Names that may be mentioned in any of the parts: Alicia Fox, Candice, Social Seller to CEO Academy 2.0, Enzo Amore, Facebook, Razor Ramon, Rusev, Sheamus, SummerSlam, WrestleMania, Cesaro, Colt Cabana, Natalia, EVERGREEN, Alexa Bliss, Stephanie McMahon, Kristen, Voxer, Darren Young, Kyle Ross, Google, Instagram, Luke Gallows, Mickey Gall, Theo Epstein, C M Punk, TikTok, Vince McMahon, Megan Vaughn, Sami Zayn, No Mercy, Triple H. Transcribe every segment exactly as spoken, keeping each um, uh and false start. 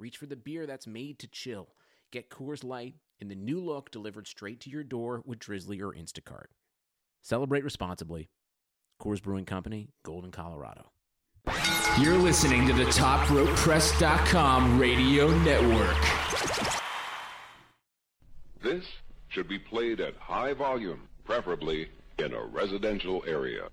reach for the beer that's made to chill. Get Coors Light in the new look delivered straight to your door with Drizzly or Instacart. Celebrate responsibly. Coors Brewing Company, Golden, Colorado. You're listening to the Top Rope Press dot com radio network. This should be played at high volume, preferably in a residential area.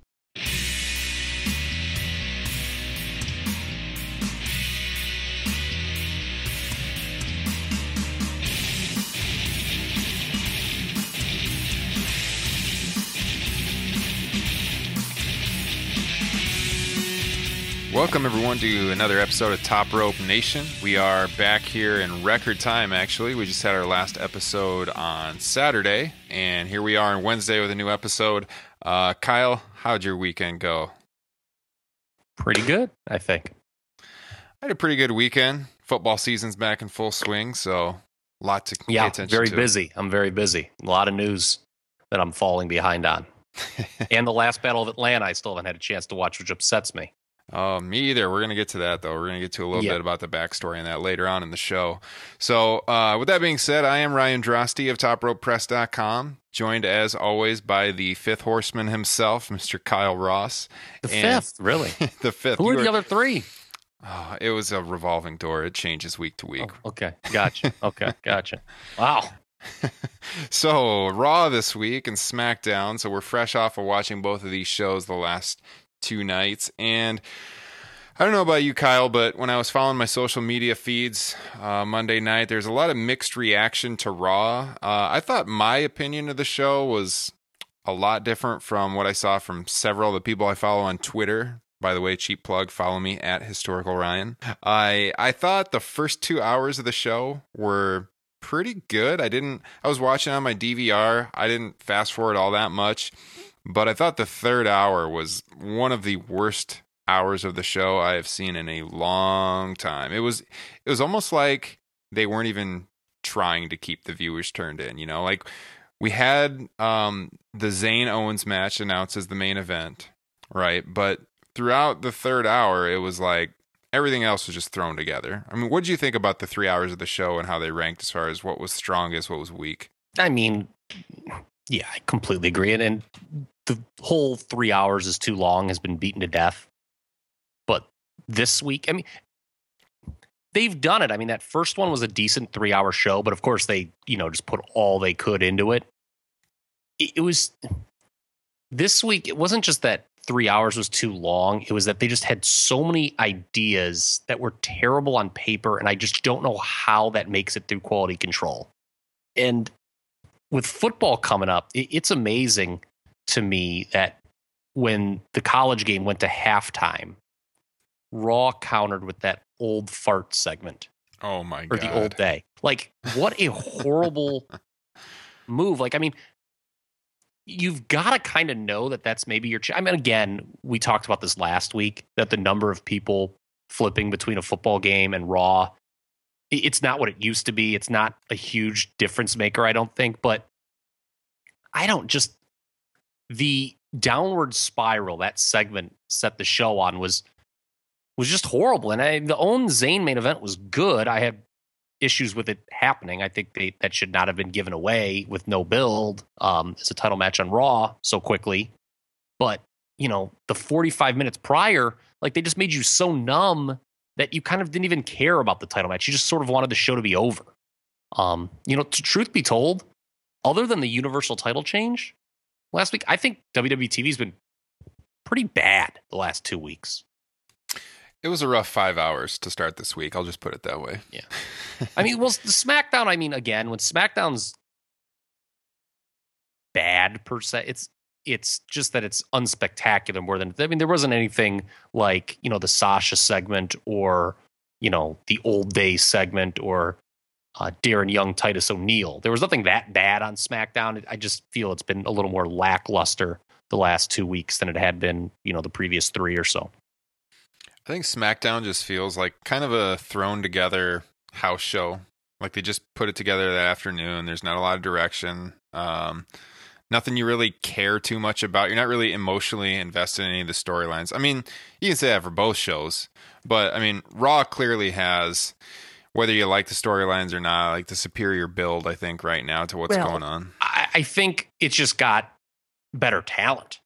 Welcome, everyone, to another episode of Top Rope Nation. We are back here in record time, actually. We just had our last episode on Saturday, and here we are on Wednesday with a new episode. Uh, Kyle, how'd your weekend go? Pretty good, I think. I had a pretty good weekend. Football season's back in full swing, so a lot to yeah, pay attention to. Yeah, very busy. I'm very busy. A lot of news that I'm falling behind on. And the last Battle of Atlanta I still haven't had a chance to watch, which upsets me. Uh, me either. We're going to get to that, though. We're going to get to a little yeah. bit about the backstory and that later on in the show. So uh, with that being said, I am Ryan Droste of Top Rope Press dot com, joined as always by the fifth horseman himself, Mister Kyle Ross. The and fifth, really? The fifth. Who are, are the other three? Oh, it was a revolving door. It changes week to week. Oh, okay. Gotcha. Okay. Gotcha. Wow. So Raw this week and SmackDown. So we're fresh off of watching both of these shows the last two nights, and I don't know about you, Kyle, but when I was following my social media feeds uh, Monday night, there's a lot of mixed reaction to Raw. Uh, I thought my opinion of the show was a lot different from what I saw from several of the people I follow on Twitter. By the way, cheap plug, follow me at Historical Ryan. I I thought the first two hours of the show were pretty good. I didn't. I was watching on my D V R. I didn't fast forward all that much. But I thought the third hour was one of the worst hours of the show I have seen in a long time. It was it was almost like they weren't even trying to keep the viewers turned in. You know, like we had um, the Zayn Owens match announced as the main event, right? But throughout the third hour, it was like everything else was just thrown together. I mean, what did you think about the three hours of the show and how they ranked as far as what was strongest, what was weak? I mean, yeah, I completely agree. And, and the whole three hours is too long, has been beaten to death. But this week, I mean, they've done it. I mean, that first one was a decent three hour show, but of course they, you know, just put all they could into it. It, it was this week. It wasn't just that three hours was too long. It was that they just had so many ideas that were terrible on paper. And I just don't know how that makes it through quality control. And with football coming up, it's amazing to me that when the college game went to halftime, Raw countered with that old fart segment. Oh, my God. Or the old day. Like, what a horrible move. Like, I mean, you've got to kind of know that that's maybe your... Ch- I mean, again, we talked about this last week, that the number of people flipping between a football game and Raw, it's not what it used to be. It's not a huge difference maker, I don't think. But I don't just... the downward spiral that segment set the show on was was just horrible. And I, the own Zayn main event was good. I had issues with it happening. I think they, that should not have been given away with no build. Um, it's a title match on Raw so quickly. But, you know, the forty-five minutes prior, like they just made you so numb that you kind of didn't even care about the title match. You just sort of wanted the show to be over. Um, you know, to, truth be told, other than the Universal title change last week, I think W W E T V's been pretty bad the last two weeks. It was a rough five hours to start this week. I'll just put it that way. Yeah. I mean, well, the SmackDown, I mean, again, when SmackDown's bad per se, it's, it's just that it's unspectacular more than... I mean, there wasn't anything like, you know, the Sasha segment or you know, the old day segment or uh, Darren Young, Titus O'Neil. There was nothing that bad on SmackDown. I just feel it's been a little more lackluster the last two weeks than it had been, you know, the previous three or so. I think SmackDown just feels like kind of a thrown together house show. Like they just put it together that afternoon. There's not a lot of direction. Um, nothing you really care too much about. You're not really emotionally invested in any of the storylines. I mean, you can say that for both shows, but I mean, Raw clearly has, whether you like the storylines or not, like the superior build, I think, right now to what's well, going on. I, I think it's just got better talent.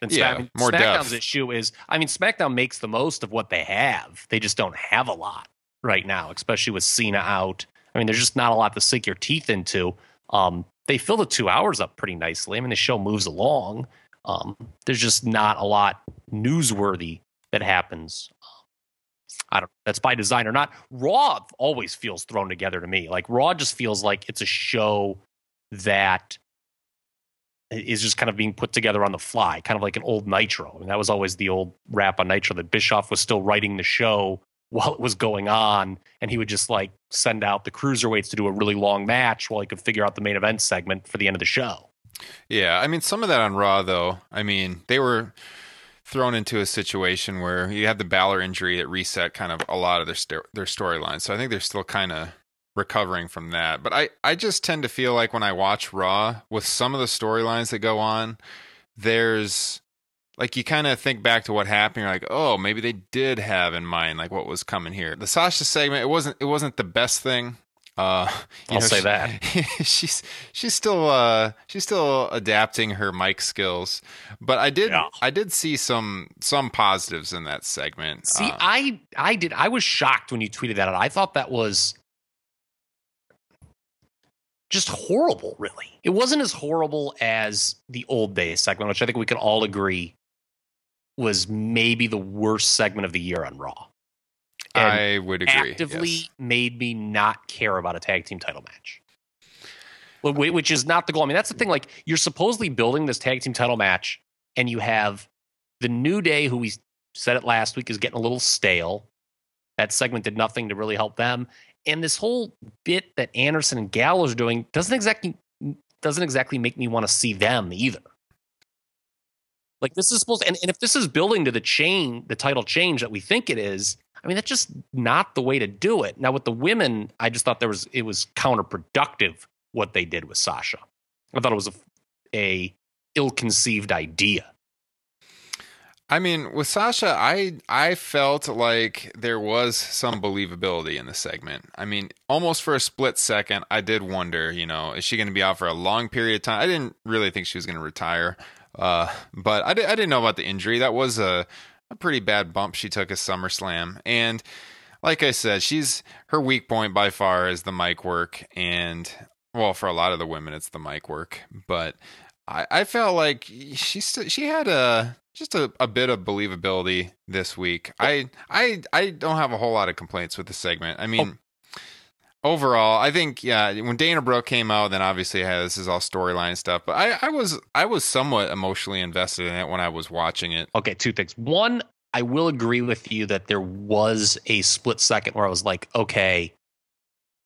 And yeah, Smack, more SmackDown's depth. Issue is, I mean, SmackDown makes the most of what they have. They just don't have a lot right now, especially with Cena out. I mean, there's just not a lot to sink your teeth into. Um, they fill the two hours up pretty nicely. I mean, the show moves along. Um, there's just not a lot newsworthy that happens. I don't know if that's by design or not. Raw always feels thrown together to me. Like, Raw just feels like it's a show that is just kind of being put together on the fly, kind of like an old Nitro. And that was always the old rap on Nitro, that Bischoff was still writing the show while it was going on, and he would just like send out the cruiserweights to do a really long match while he could figure out the main event segment for the end of the show. Yeah, I mean, some of that on Raw, though. I mean, they were thrown into a situation where you had the Balor injury that reset kind of a lot of their st- their storylines. So I think they're still kind of recovering from that. But I, I just tend to feel like when I watch Raw, with some of the storylines that go on, there's like, you kind of think back to what happened. You're like, oh, maybe they did have in mind like what was coming here. The Sasha segment, it wasn't it wasn't the best thing. Uh, I'll know, say she, that she's she's still uh, she's still adapting her mic skills, but I did yeah. I did see some some positives in that segment. See, um, I I did I was shocked when you tweeted that out. I thought that was just horrible. Really, it wasn't as horrible as the old day segment, which I think we can all agree was maybe the worst segment of the year on Raw. And I would agree. Actively yes. made me not care about a tag team title match, which is not the goal. I mean, that's the thing. Like, you're supposedly building this tag team title match, and you have the New Day, who we said it last week is getting a little stale. That segment did nothing to really help them, and this whole bit that Anderson and Gallows are doing doesn't exactly doesn't exactly make me want to see them either. Like, this is supposed to, and, and if this is building to the chain, the title change that we think it is, I mean, that's just not the way to do it. Now, with the women, I just thought there was it was counterproductive what they did with Sasha. I thought it was a, a ill-conceived idea. I mean, with Sasha, I I felt like there was some believability in the segment. I mean, almost for a split second, I did wonder, you know, is she going to be out for a long period of time? I didn't really think she was going to retire, uh, but I, di- I didn't know about the injury. That was a, a pretty bad bump she took at SummerSlam. And like I said, she's her weak point by far is the mic work. And, well, for a lot of the women, it's the mic work. But I, I felt like she st- she had a... Just a, a bit of believability this week. I, I I don't have a whole lot of complaints with the segment. I mean, oh. overall, I think, yeah, when Dana Brooke came out, then obviously yeah, this is all storyline stuff. But I, I was I was somewhat emotionally invested in it when I was watching it. Okay, two things. One, I will agree with you that there was a split second where I was like, okay,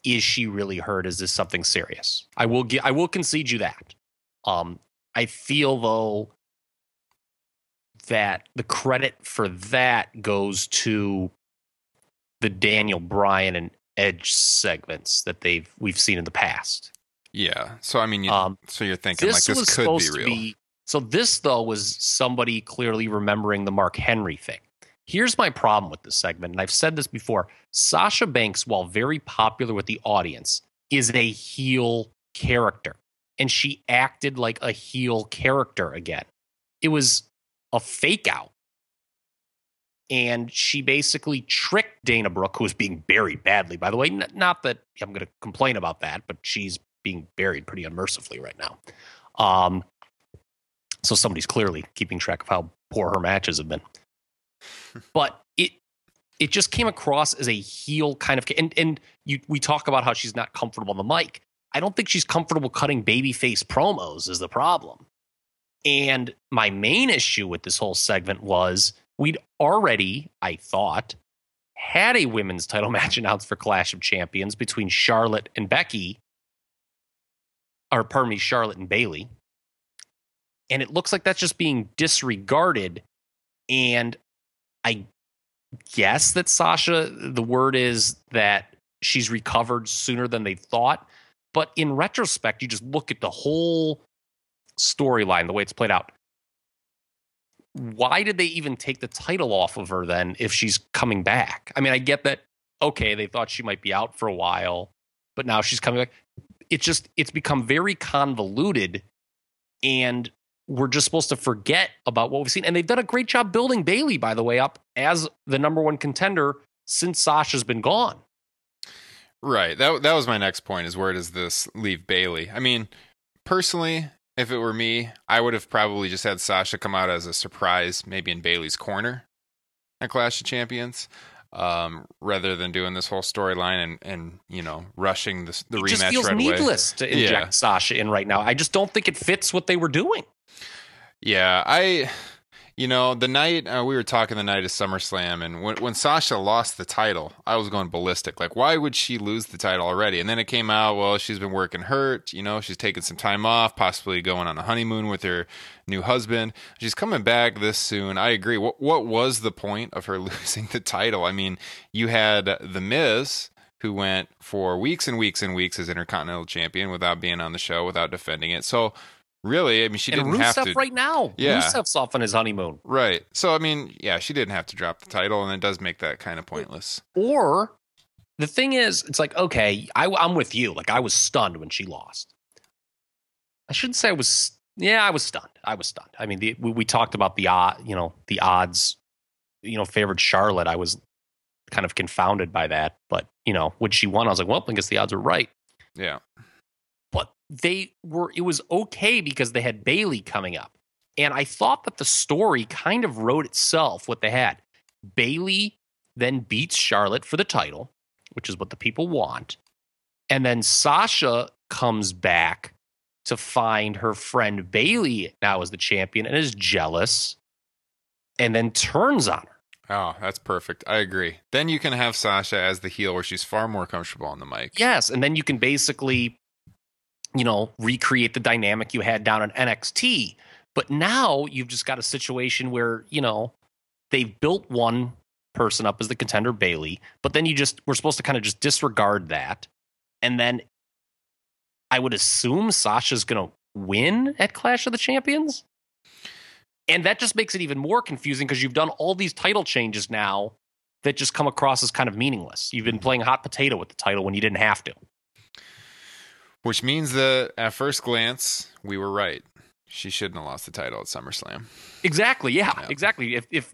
is she really hurt? Is this something serious? I will get, I will concede you that. Um, I feel, though, that the credit for that goes to the Daniel Bryan and Edge segments that they've we've seen in the past. Yeah. So I mean, you, um, so you're thinking this like this could be real. Be, so this though was somebody clearly remembering the Mark Henry thing. Here's my problem with this segment, and I've said this before. Sasha Banks, while very popular with the audience, is a heel character, and she acted like a heel character again. It was a fake out. And she basically tricked Dana Brooke, who was being buried badly, by the way. N- not that I'm going to complain about that, but she's being buried pretty unmercifully right now. Um, so somebody's clearly keeping track of how poor her matches have been. But it it just came across as a heel kind of... And, and you, we talk about how she's not comfortable on the mic. I don't think she's comfortable cutting babyface promos is the problem. And my main issue with this whole segment was we'd already, I thought, had a women's title match announced for Clash of Champions between Charlotte and Becky, or pardon me, Charlotte and Bayley. And it looks like that's just being disregarded. And I guess that Sasha, the word is that she's recovered sooner than they thought. But in retrospect, you just look at the whole storyline, the way it's played out. Why did they even take the title off of her then if she's coming back? I mean, I get that. Okay, they thought she might be out for a while, but now she's coming back. It's just, it's become very convoluted, and we're just supposed to forget about what we've seen. And they've done a great job building Bayley, by the way, up as the number one contender since Sasha's been gone. Right. That that was my next point, is where does this leave Bayley? I mean, personally, if it were me, I would have probably just had Sasha come out as a surprise, maybe in Bayley's corner at Clash of Champions, um, rather than doing this whole storyline and, and, you know, rushing this, the it rematch right away. It just feels right needless away. to inject yeah. Sasha in right now. I just don't think it fits what they were doing. Yeah, I, you know, the night uh, we were talking the night of SummerSlam, and when, when Sasha lost the title, I was going ballistic. Like, why would she lose the title already? And then it came out, well, she's been working hurt. You know, she's taking some time off, possibly going on a honeymoon with her new husband. She's coming back this soon. I agree. What, what was the point of her losing the title? I mean, you had The Miz, who went for weeks and weeks and weeks as Intercontinental Champion without being on the show, without defending it. So, really, I mean, she and didn't Rusef have to. Right now, yeah. Rusev's off on his honeymoon. Right. So, I mean, yeah, she didn't have to drop the title, and it does make that kind of pointless. Or the thing is, it's like, okay, I, I'm with you. Like, I was stunned when she lost. I shouldn't say I was. Yeah, I was stunned. I was stunned. I mean, the, we, we talked about the uh, you know, the odds, you know, favored Charlotte. I was kind of confounded by that, but you know, when she won, I was like, well, I guess the odds were right. Yeah. They were, it was okay because they had Bayley coming up. And I thought that the story kind of wrote itself what they had. Bayley then beats Charlotte for the title, which is what the people want. And then Sasha comes back to find her friend Bayley now as the champion and is jealous and then turns on her. Oh, that's perfect. I agree. Then you can have Sasha as the heel where she's far more comfortable on the mic. Yes. And then you can basically, you know, recreate the dynamic you had down in N X T. But now you've just got a situation where, you know, they've built one person up as the contender, Bayley, but then you just, we're supposed to kind of just disregard that. And then I would assume Sasha's going to win at Clash of the Champions. And that just makes it even more confusing because you've done all these title changes now that just come across as kind of meaningless. You've been playing hot potato with the title when you didn't have to. Which means that at first glance, we were right. She shouldn't have lost the title at SummerSlam. Exactly. Yeah, yeah. Exactly. If if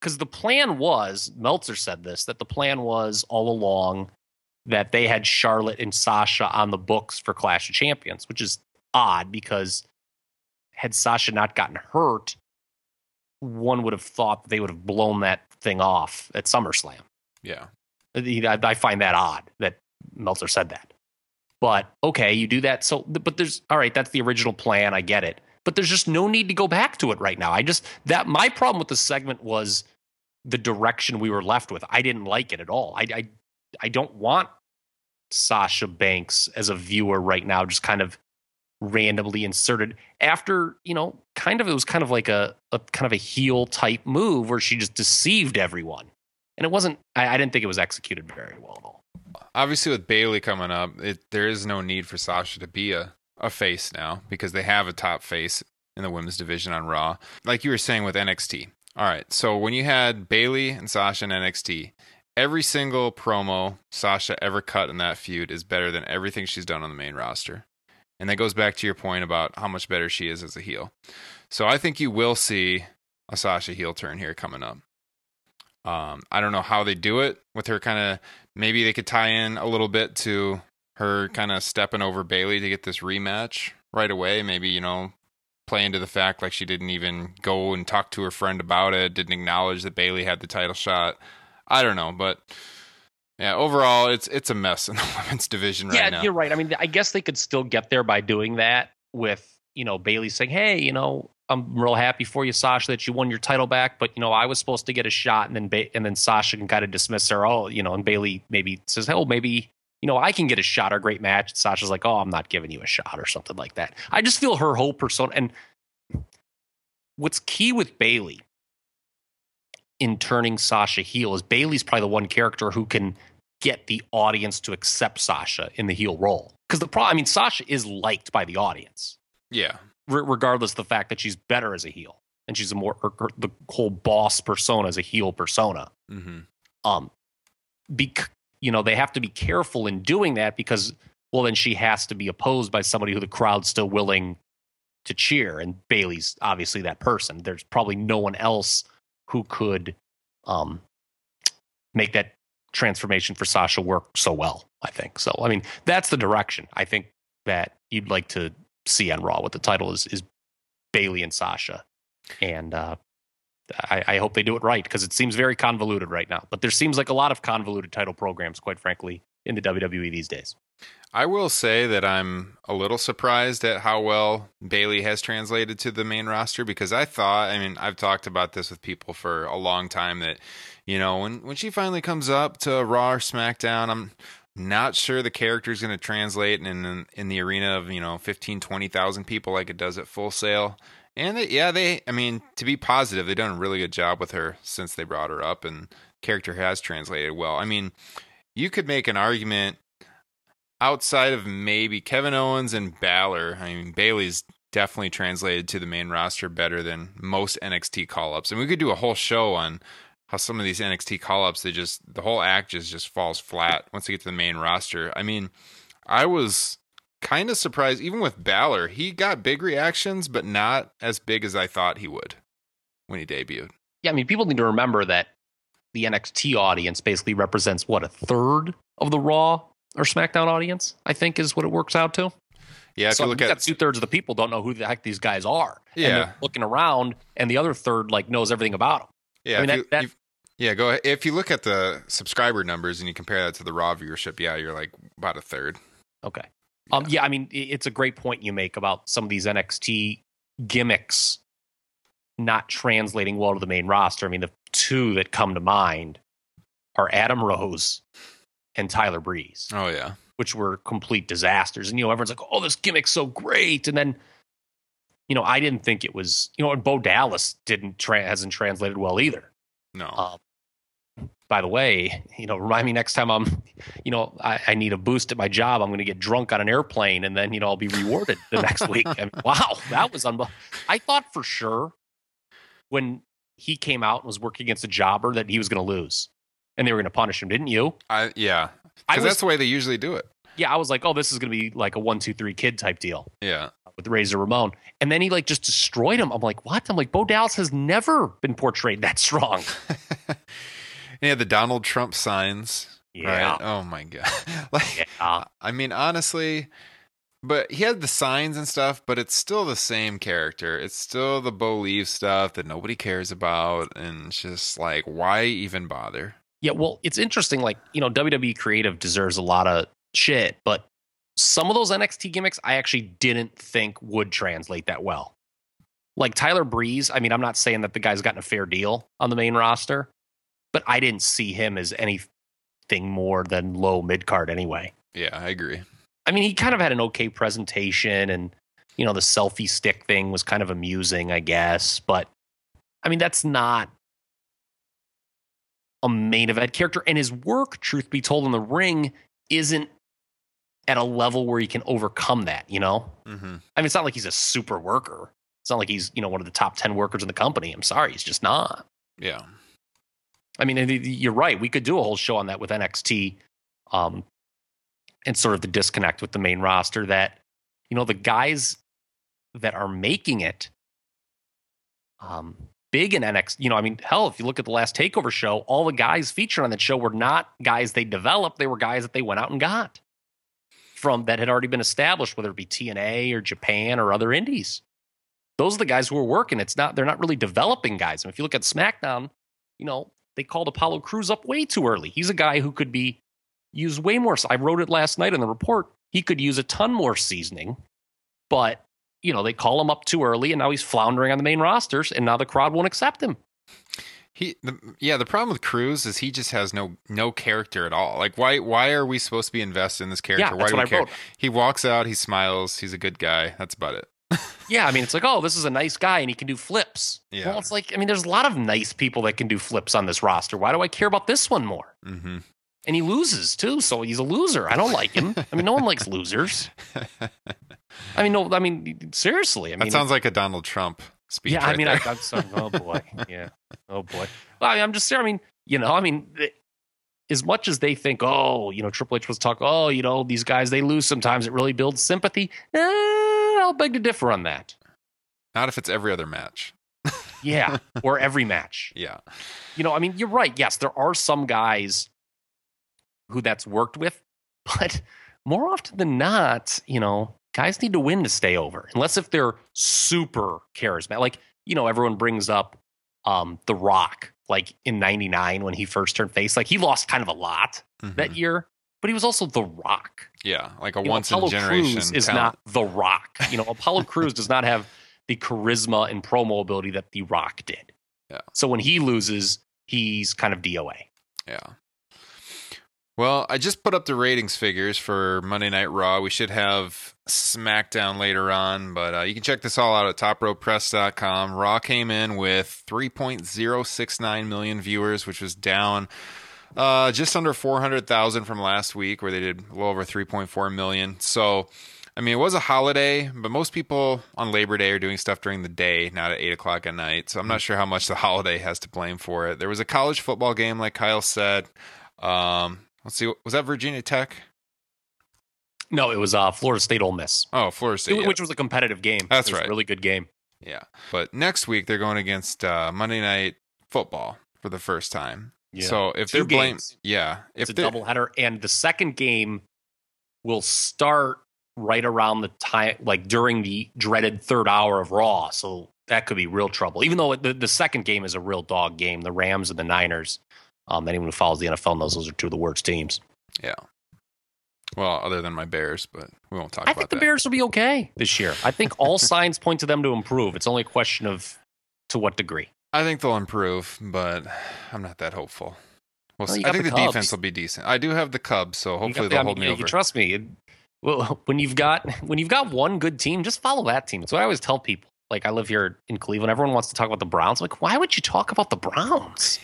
because the plan was, Meltzer said this, that the plan was all along that they had Charlotte and Sasha on the books for Clash of Champions, which is odd because had Sasha not gotten hurt, one would have thought they would have blown that thing off at SummerSlam. Yeah. I, I find that odd that Meltzer said that. But, okay, you do that. So, but there's, all right, that's the original plan. I get it. But there's just no need to go back to it right now. I just, that, my problem with the segment was the direction we were left with. I didn't like it at all. I, I, I don't want Sasha Banks as a viewer right now, just kind of randomly inserted after, you know, kind of, it was kind of like a, a kind of a heel type move where she just deceived everyone. And it wasn't, I, I didn't think it was executed very well at all. Obviously, with Bayley coming up, it, there is no need for Sasha to be a, a face now because they have a top face in the women's division on Raw. Like you were saying with N X T. All right, so when you had Bayley and Sasha in N X T, every single promo Sasha ever cut in that feud is better than everything she's done on the main roster. And that goes back to your point about how much better she is as a heel. So I think you will see a Sasha heel turn here coming up. Um, I don't know how they do it with her kind of, maybe they could tie in a little bit to her kind of stepping over Bayley to get this rematch right away. Maybe, you know, playing to the fact like she didn't even go and talk to her friend about it, didn't acknowledge that Bayley had the title shot. I don't know, but yeah, overall it's it's a mess in the women's division right yeah, now. Yeah, you're right. I mean, I guess they could still get there by doing that with you know, Bayley saying, hey, you know, I'm real happy for you, Sasha, that you won your title back, but, you know, I was supposed to get a shot. And then ba- and then Sasha can kind of dismiss her, oh, you know, and Bayley maybe says, oh, maybe, you know, I can get a shot or great match. And Sasha's like, oh, I'm not giving you a shot or something like that. I just feel her whole persona. And what's key with Bayley in turning Sasha heel is Bayley's probably the one character who can get the audience to accept Sasha in the heel role. Because the problem, I mean, Sasha is liked by the audience. Yeah. R- regardless of the fact that she's better as a heel and she's a more, her, her, the whole boss persona is a heel persona. Mm-hmm. Um, bec- you know, they have to be careful in doing that because, well, then she has to be opposed by somebody who the crowd's still willing to cheer. And Bayley's obviously that person. There's probably no one else who could um, make that transformation for Sasha work so well, I think. So, I mean, that's the direction I think that you'd like to see on Raw. What the title is, is Bayley and Sasha. And uh, I, I hope they do it right because it seems very convoluted right now. But there seems like a lot of convoluted title programs, quite frankly, in the W W E these days. I will say that I'm a little surprised at how well Bayley has translated to the main roster because I thought, I mean, I've talked about this with people for a long time that, you know, when, when she finally comes up to Raw or SmackDown, I'm not sure the character is going to translate in, in in the arena of, you know, fifteen, twenty thousand people like it does at Full Sail. And they, yeah, they, I mean, to be positive, they've done a really good job with her since they brought her up and character has translated well. I mean, you could make an argument outside of maybe Kevin Owens and Balor. I mean, Bayley's definitely translated to the main roster better than most N X T call-ups. And we could do a whole show on how some of these N X T call-ups, they just, the whole act just, just falls flat once they get to the main roster. I mean, I was kind of surprised, even with Balor, he got big reactions, but not as big as I thought he would when he debuted. Yeah, I mean, people need to remember that the N X T audience basically represents, what, a third of the Raw or SmackDown audience, I think, is what it works out to. Yeah, so if you look at two thirds of the people don't know who the heck these guys are. Yeah, and they're looking around, and the other third like knows everything about them. Yeah, I mean, that, you, that, yeah. Go ahead. If you look at the subscriber numbers and you compare that to the Raw viewership, yeah, you're like about a third. Okay. Yeah. Um. Yeah. I mean, it's a great point you make about some of these N X T gimmicks not translating well to the main roster. I mean, the two that come to mind are Adam Rose and Tyler Breeze. Oh, yeah. Which were complete disasters. And, you know, everyone's like, oh, this gimmick's so great. And then, you know, I didn't think it was, you know, and Bo Dallas didn't tra- hasn't translated well either. No. Um, by the way, you know, remind me next time I'm, you know, I, I need a boost at my job. I'm going to get drunk on an airplane and then, you know, I'll be rewarded the next week. I mean, wow, that was unbelievable. I thought for sure when he came out and was working against a jobber that he was going to lose. And they were going to punish him, didn't you? I yeah, because that's the way they usually do it. Yeah, I was like, oh, this is going to be like a one, two, three kid type deal. Yeah, with Razor Ramon, and then he like just destroyed him. I'm like, what? I'm like, Bo Dallas has never been portrayed that strong. Yeah, the Donald Trump signs. Yeah. Right? Oh my god. Like, yeah. I mean, honestly, but he had the signs and stuff, but it's still the same character. It's still the Bo Leave stuff that nobody cares about, and it's just like, why even bother? Yeah, well, it's interesting, like, you know, W W E Creative deserves a lot of shit, but some of those N X T gimmicks I actually didn't think would translate that well. Like Tyler Breeze, I mean, I'm not saying that the guy's gotten a fair deal on the main roster, but I didn't see him as anything more than low mid-card anyway. Yeah, I agree. I mean, he kind of had an okay presentation, and, you know, the selfie stick thing was kind of amusing, I guess, but, I mean, that's not a main event character, and his work, truth be told, in the ring isn't at a level where he can overcome that, you know? Mm-hmm. I mean, it's not like he's a super worker. It's not like he's, you know, one of the top ten workers in the company. I'm sorry, he's just not. Yeah. I mean, you're right. We could do a whole show on that with N X T um, and sort of the disconnect with the main roster that, you know, the guys that are making it um. big in N X T, you know, I mean, hell, if you look at the last TakeOver show, all the guys featured on that show were not guys they developed. They were guys that they went out and got from that had already been established, whether it be T N A or Japan or other indies. Those are the guys who are working. It's not, they're not really developing guys. And if you look at SmackDown, you know, they called Apollo Crews up way too early. He's a guy who could be used way more. So I wrote it last night in the report. He could use a ton more seasoning, but you know, they call him up too early, and now he's floundering on the main rosters, and now the crowd won't accept him. He, the, yeah, the problem with Cruz is he just has no no character at all. Like, why why are we supposed to be invested in this character? Yeah, that's why do what we I care? Wrote. He walks out, he smiles, he's a good guy. That's about it. Yeah, I mean, it's like, oh, this is a nice guy, and he can do flips. Yeah. Well, it's like, I mean, there's a lot of nice people that can do flips on this roster. Why do I care about this one more? Mm-hmm. And he loses, too, so he's a loser. I don't like him. I mean, no one likes losers. I mean, no, I mean, seriously. I mean, that sounds like a Donald Trump speech. Yeah, right I mean, I, I'm sorry. Oh, boy. Yeah. Oh, boy. Well, I mean, I'm just saying, I mean, you know, I mean, it, as much as they think, oh, you know, Triple H was talking, oh, you know, these guys, they lose sometimes. It really builds sympathy. Eh, I'll beg to differ on that. Not if it's every other match. Yeah. Or every match. Yeah. You know, I mean, you're right. Yes, there are some guys who that's worked with, but more often than not, you know, guys need to win to stay over, unless if they're super charismatic. Like, you know, everyone brings up um, The Rock, like in ninety-nine when he first turned face. Like, he lost kind of a lot mm-hmm. that year, but he was also The Rock. Yeah, like a once-in-a-generation talent. Is not The Rock. You know, Apollo Crews does not have the charisma and promo ability that The Rock did. Yeah. So when he loses, he's kind of D O A. Yeah. Well, I just put up the ratings figures for Monday Night Raw. We should have SmackDown later on, but uh, you can check this all out at Top Rope Press dot com. Raw came in with three point oh six nine million viewers, which was down uh, just under four hundred thousand from last week, where they did a little over three point four million. So, I mean, it was a holiday, but most people on Labor Day are doing stuff during the day, not at eight o'clock at night. So I'm not sure how much the holiday has to blame for it. There was a college football game, like Kyle said. Um... Let's see. Was that Virginia Tech? No, it was uh, Florida State Ole Miss. Oh, Florida State, it, yeah. Which was a competitive game. That's it was right. A really good game. Yeah. But next week they're going against uh, Monday Night Football for the first time. Yeah. So if Two they're blamed, yeah, if it's a doubleheader, and the second game will start right around the time, like during the dreaded third hour of Raw. So that could be real trouble. Even though the, the second game is a real dog game, the Rams and the Niners. Um, anyone who follows the N F L knows those are two of the worst teams. Yeah. Well, other than my Bears, but we won't talk about that. I think the Bears will be okay this year. I think all signs point to them to improve. It's only a question of to what degree. I think they'll improve, but I'm not that hopeful. We'll well, see. I think the, the defense will be decent. I do have the Cubs, so hopefully they'll hold me over. Trust me. It, well, when you've got when you've got one good team, just follow that team. That's what I always tell people. Like, I live here in Cleveland. Everyone wants to talk about the Browns. Like, why would you talk about the Browns?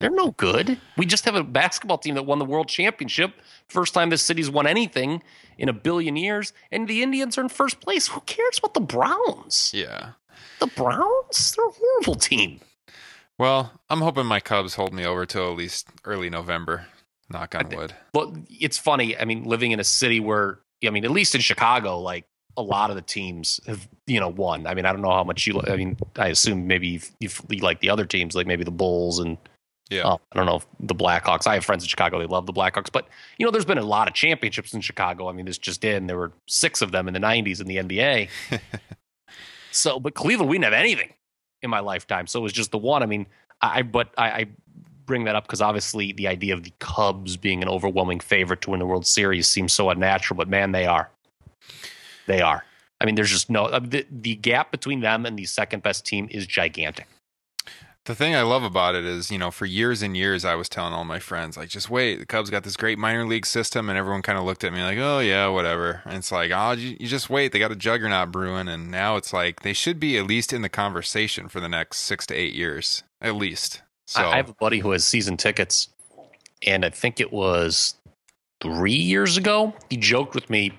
They're no good. We just have a basketball team that won the world championship. First time this city's won anything in a billion years. And the Indians are in first place. Who cares about the Browns? Yeah. The Browns? They're a horrible team. Well, I'm hoping my Cubs hold me over till at least early November. Knock on wood. Well, it's funny. I mean, living in a city where, I mean, at least in Chicago, like, a lot of the teams have, you know, won. I mean, I don't know how much you, I mean, I assume maybe you've, you've, you like the other teams, like maybe the Bulls and yeah. uh, I don't know, the Blackhawks. I have friends in Chicago. They love the Blackhawks, but you know, there's been a lot of championships in Chicago. I mean, this just in, there were six of them in the nineties in the N B A. So, but Cleveland, we didn't have anything in my lifetime. So it was just the one. I mean, I, but I, I bring that up because obviously the idea of the Cubs being an overwhelming favorite to win the World Series seems so unnatural, but man, they are. They are. I mean, there's just no the, the gap between them and the second best team is gigantic. The thing I love about it is, you know, for years and years, I was telling all my friends, like, just wait, the Cubs got this great minor league system, and everyone kind of looked at me like, oh, yeah, whatever. And it's like, oh, you, you just wait. They got a juggernaut brewing. And now it's like they should be at least in the conversation for the next six to eight years, at least. So I have a buddy who has season tickets, and I think it was three years ago. He joked with me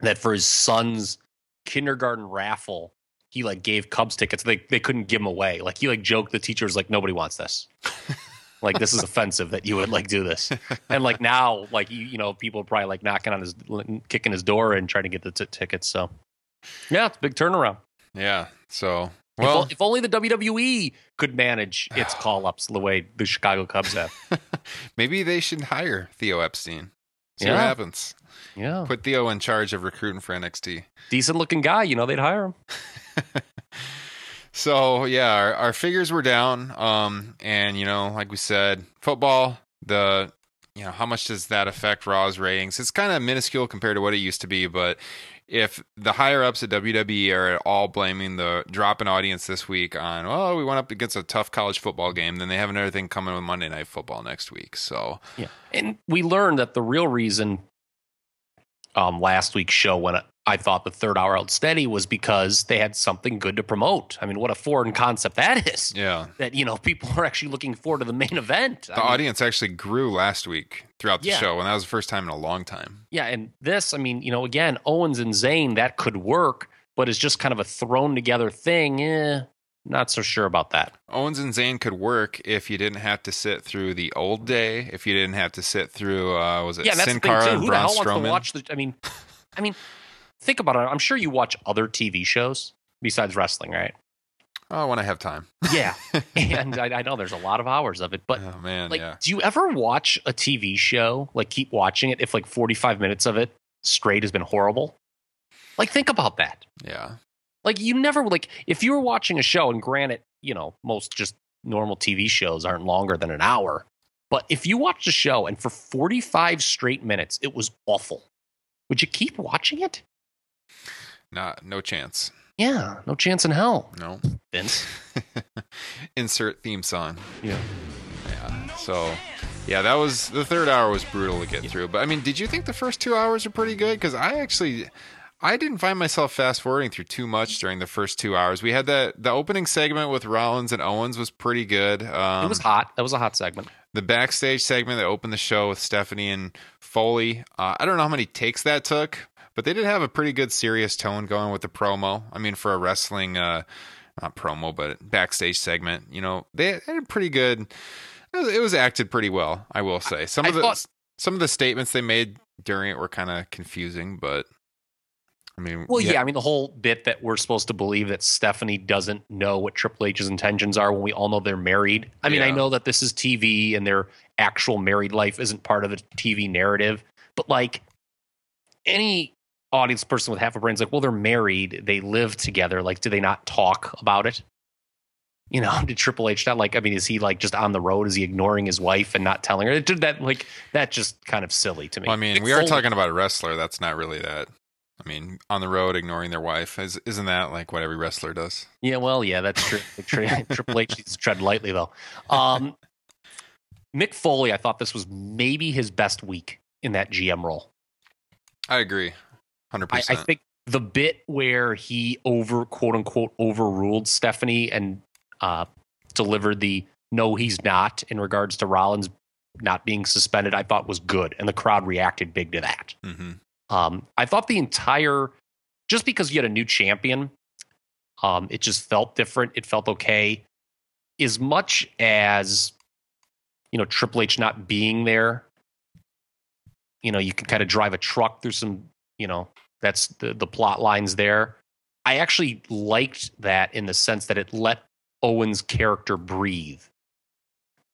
that for his son's kindergarten raffle, he like gave Cubs tickets. They they couldn't give them away. Like he like joked the teacher was like, nobody wants this. Like this is offensive that you would like do this. And like now, like you you know, people are probably like knocking on his, kicking his door and trying to get the t- tickets. So yeah, it's a big turnaround. Yeah. So well, if, if only the W W E could manage its call ups the way the Chicago Cubs have. Maybe they should hire Theo Epstein. See yeah. what happens. Yeah. Put Theo in charge of recruiting for N X T. Decent looking guy. You know, they'd hire him. So, yeah, our, our figures were down. Um, and, you know, like we said, football, the you know, how much does that affect Raw's ratings? It's kind of minuscule compared to what it used to be, but if the higher ups at W W E are at all blaming the drop in audience this week on, oh, we went up against a tough college football game, then they have another thing coming with Monday Night Football next week. So yeah, and we learned that the real reason um, last week's show when I thought the third hour out steady was because they had something good to promote. I mean, what a foreign concept that is. Yeah, that, you know, people are actually looking forward to the main event. The I audience mean, actually grew last week throughout the yeah. show, and that was the first time in a long time. Yeah, and this, I mean, you know, again, Owens and Zayn, that could work, but it's just kind of a thrown together thing. Eh, not so sure about that. Owens and Zayn could work if you didn't have to sit through the old day, if you didn't have to sit through, uh, was it yeah, Sin Cara and Braun Strowman? Watch the, I mean, I mean, think about it. I'm sure you watch other T V shows besides wrestling, right? Oh, when I have time. Yeah. And I, I know there's a lot of hours of it, but oh, man, like, yeah. do you ever watch a T V show, like keep watching it if like forty-five minutes of it straight has been horrible? Like, think about that. Yeah. Like, you never, like, if you were watching a show, and granted, you know, most just normal T V shows aren't longer than an hour, but if you watched a show and for forty-five straight minutes it was awful, would you keep watching it? Nah, no chance. Yeah, no chance in hell. No. Vince. Insert theme song. Yeah. Yeah. So, yeah, that was, the third hour was brutal to get yeah. through. But, I mean, did you think the first two hours were pretty good? Because I actually, I didn't find myself fast-forwarding through too much during the first two hours. We had that, the opening segment with Rollins and Owens was pretty good. Um, it was hot. That was a hot segment. The backstage segment that opened the show with Stephanie and Foley. Uh, I don't know how many takes that took. But they did have a pretty good serious tone going with the promo. I mean, for a wrestling, uh, not promo, but backstage segment, you know, they had a pretty good, it was, it was acted pretty well, I will say. Some I, of I the thought, some of the statements they made during it were kind of confusing, but I mean. Well, yeah. yeah, I mean, the whole bit that we're supposed to believe that Stephanie doesn't know what Triple H's intentions are when we all know they're married. I mean, yeah. I know that this is T V and their actual married life isn't part of a T V narrative, but like any audience person with half a brain's like, well, they're married, they live together, like, do they not talk about it? You know, did Triple H not, like, I mean, is he like just on the road, is he ignoring his wife and not telling her? It did that, like, that just kind of silly to me. Well, I mean, it's we are only- talking about a wrestler. That's not really that. I mean, on the road, ignoring their wife, is, isn't that like what every wrestler does? Yeah, well, yeah, that's true. Triple H needs to tread lightly though. um Mick Foley, I thought this was maybe his best week in that G M role. I agree. one hundred percent. I, I think the bit where he over, quote unquote, overruled Stephanie and uh, delivered the no, he's not in regards to Rollins not being suspended, I thought was good. And the crowd reacted big to that. Mm-hmm. Um, I thought the entire, just because you had a new champion, um, it just felt different. It felt okay. As much as, you know, Triple H not being there, you know, you can kind of drive a truck through some. You know, that's the, the plot lines there. I actually liked that in the sense that it let Owen's character breathe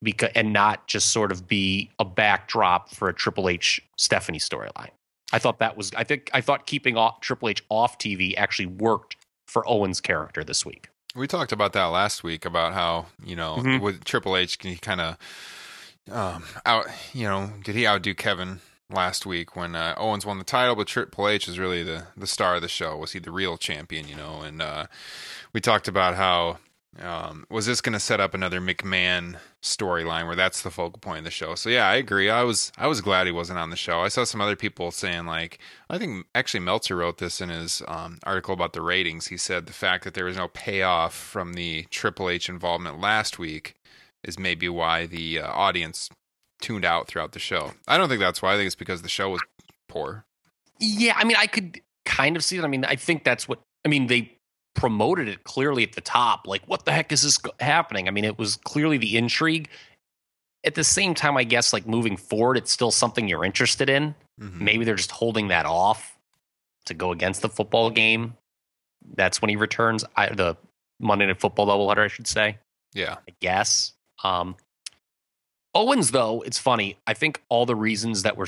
because and not just sort of be a backdrop for a Triple H Stephanie storyline. I thought that was I think I thought keeping off, Triple H off T V actually worked for Owen's character this week. We talked about that last week about how, you know, mm-hmm. with Triple H, can he kind of um, out, you know, did he outdo Kevin last week when uh, Owens won the title, but Triple H is really the, the star of the show. Was he the real champion, you know? And uh, we talked about how, um, was this going to set up another McMahon storyline where that's the focal point of the show? So yeah, I agree. I was I was glad he wasn't on the show. I saw some other people saying, like, I think actually Meltzer wrote this in his um, article about the ratings. He said the fact that there was no payoff from the Triple H involvement last week is maybe why the uh, audience tuned out throughout the show. I don't think that's why. I think it's because the show was poor. Yeah, I mean, I could kind of see that. I mean, I think that's what, I mean, they promoted it clearly at the top. Like, what the heck is this happening? I mean, it was clearly the intrigue. At the same time, I guess, like, moving forward, it's still something you're interested in. Mm-hmm. Maybe they're just holding that off to go against the football game. That's when he returns. I, the Monday Night Football doubleheader, I should say. Yeah. I guess. Um, Owens, though, it's funny. I think all the reasons that were,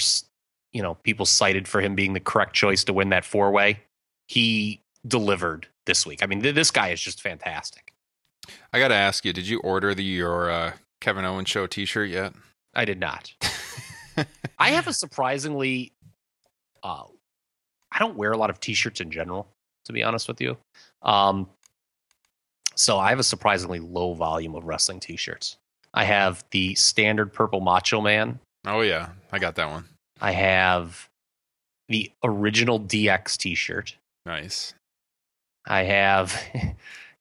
you know, people cited for him being the correct choice to win that four-way, he delivered this week. I mean, th- this guy is just fantastic. I got to ask you, did you order the your uh, Kevin Owens Show t-shirt yet? I did not. I have a surprisingly, uh, I don't wear a lot of t-shirts in general, to be honest with you. Um, so I have a surprisingly low volume of wrestling t-shirts. I have the standard purple Macho Man. Oh yeah, I got that one. I have the original D X t-shirt. Nice. I have, you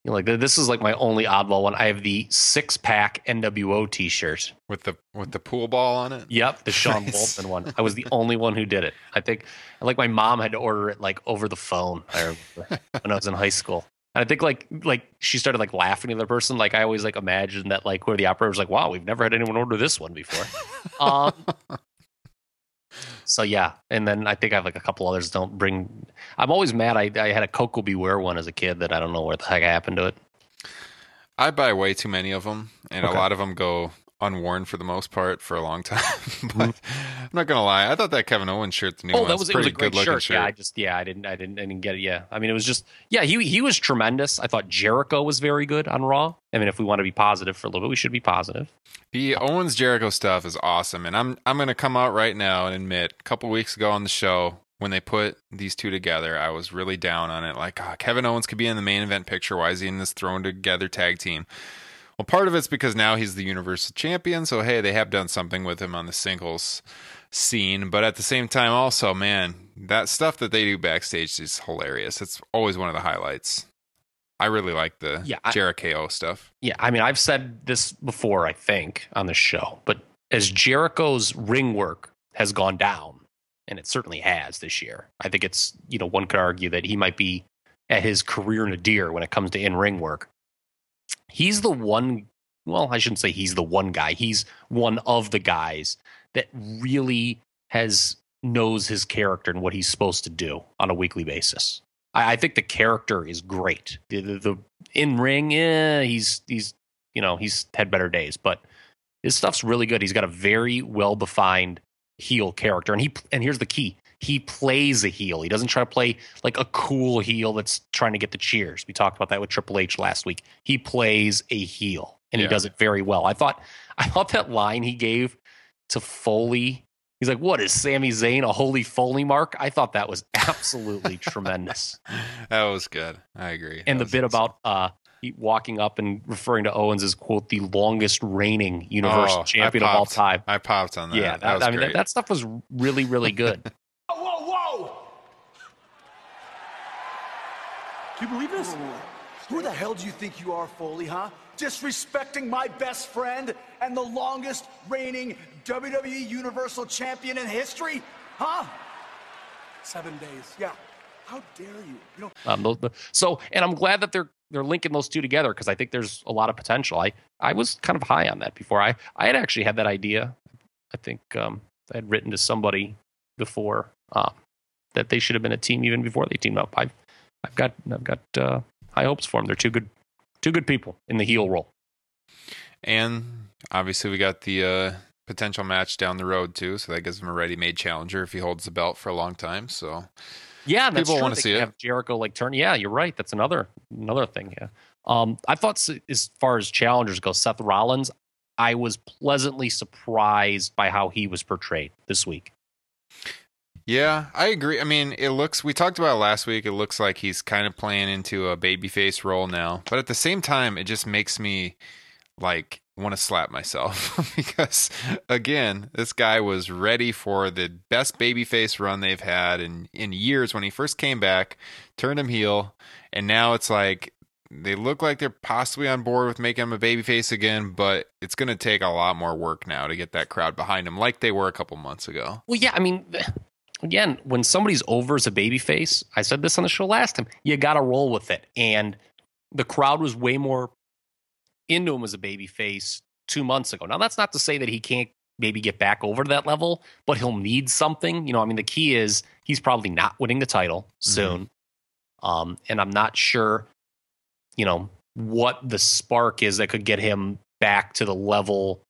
know, like this is like my only oddball one. I have the six pack N W O t-shirt with the with the pool ball on it. Yep, the Sean nice. Bolton one. I was the only one who did it. I think, like my mom had to order it like over the phone. I remember when I was in high school. And I think like like she started like laughing at the person. Like I always like imagined that like where the operator was like, wow, we've never had anyone order this one before. um, so yeah, and then I think I have like a couple others. Don't bring. I'm always mad. I, I had a Coco Beware one as a kid that I don't know where the heck happened to it. I buy way too many of them, and okay. a lot of them go unworn for the most part for a long time. But mm-hmm. I'm not gonna lie, I thought that Kevin Owens shirt, the new oh, one, that was, was pretty good looking shirt. shirt. Yeah, I just yeah, I didn't, I didn't, I didn't get it. Yeah, I mean, it was just yeah, he he was tremendous. I thought Jericho was very good on Raw. I mean, if we want to be positive for a little bit, we should be positive. The Owens Jericho stuff is awesome, and I'm I'm gonna come out right now and admit, a couple weeks ago on the show when they put these two together, I was really down on it. Like oh, Kevin Owens could be in the main event picture. Why is he in this thrown together tag team? Well, part of it's because now he's the Universal Champion, so hey, they have done something with him on the singles scene. But at the same time, also, man, that stuff that they do backstage is hilarious. It's always one of the highlights. I really like the yeah, Jericho I, stuff. Yeah, I mean, I've said this before, I think, on the show, but as Jericho's ring work has gone down, and it certainly has this year, I think it's, you know, one could argue that he might be at his career nadir when it comes to in-ring work. He's the one, well, I shouldn't say he's the one guy. He's one of the guys that really has knows his character and what he's supposed to do on a weekly basis. I, I think the character is great. The, the, the in-ring, eh, he's, he's, you know, he's had better days, but his stuff's really good. He's got a very well-defined heel character. And he, and here's the key. He plays a heel. He doesn't try to play like a cool heel that's trying to get the cheers. We talked about that with Triple H last week. He plays a heel, and yeah. he does it very well. I thought I thought that line he gave to Foley, he's like, what is Sami Zayn, a holy Foley mark? I thought that was absolutely tremendous. That was good. I agree. And that the bit awesome. about uh, walking up and referring to Owens as, quote, the longest reigning Universal oh, Champion of all time. I popped on that. Yeah, that, that was I mean, great. That, that stuff was really, really good. Can you believe this? Who the hell do you think you are, Foley, huh? Disrespecting my best friend and the longest reigning W W E Universal Champion in history? Huh? Seven days. Yeah. How dare you? You know. Um, so, and I'm glad that they're they're linking those two together because I think there's a lot of potential. I, I was kind of high on that before. I, I had actually had that idea. I think um, I had written to somebody before uh, that they should have been a team even before they teamed up. I I've got I've got uh, high hopes for them. They're two good, two good people in the heel role. And obviously, we got the uh, potential match down the road too, so that gives him a ready-made challenger if he holds the belt for a long time. So yeah, that's people want to see it. Have Jericho like turn. Yeah, you're right. That's another another thing. Yeah, um, I thought as far as challengers go, Seth Rollins, I was pleasantly surprised by how he was portrayed this week. Yeah, I agree. I mean, it looks, we talked about it last week, it looks like he's kind of playing into a babyface role now. But at the same time, it just makes me, like, want to slap myself. Because, again, this guy was ready for the best babyface run they've had in, in years when he first came back, turned him heel, and now it's like, they look like they're possibly on board with making him a babyface again, but it's going to take a lot more work now to get that crowd behind him like they were a couple months ago. Well, yeah, I mean... Again, when somebody's over as a babyface, I said this on the show last time, you got to roll with it. And the crowd was way more into him as a babyface two months ago. Now, that's not to say that he can't maybe get back over to that level, but he'll need something. You know, I mean, the key is he's probably not winning the title soon. Mm-hmm. Um, and I'm not sure, you know, what the spark is that could get him back to the level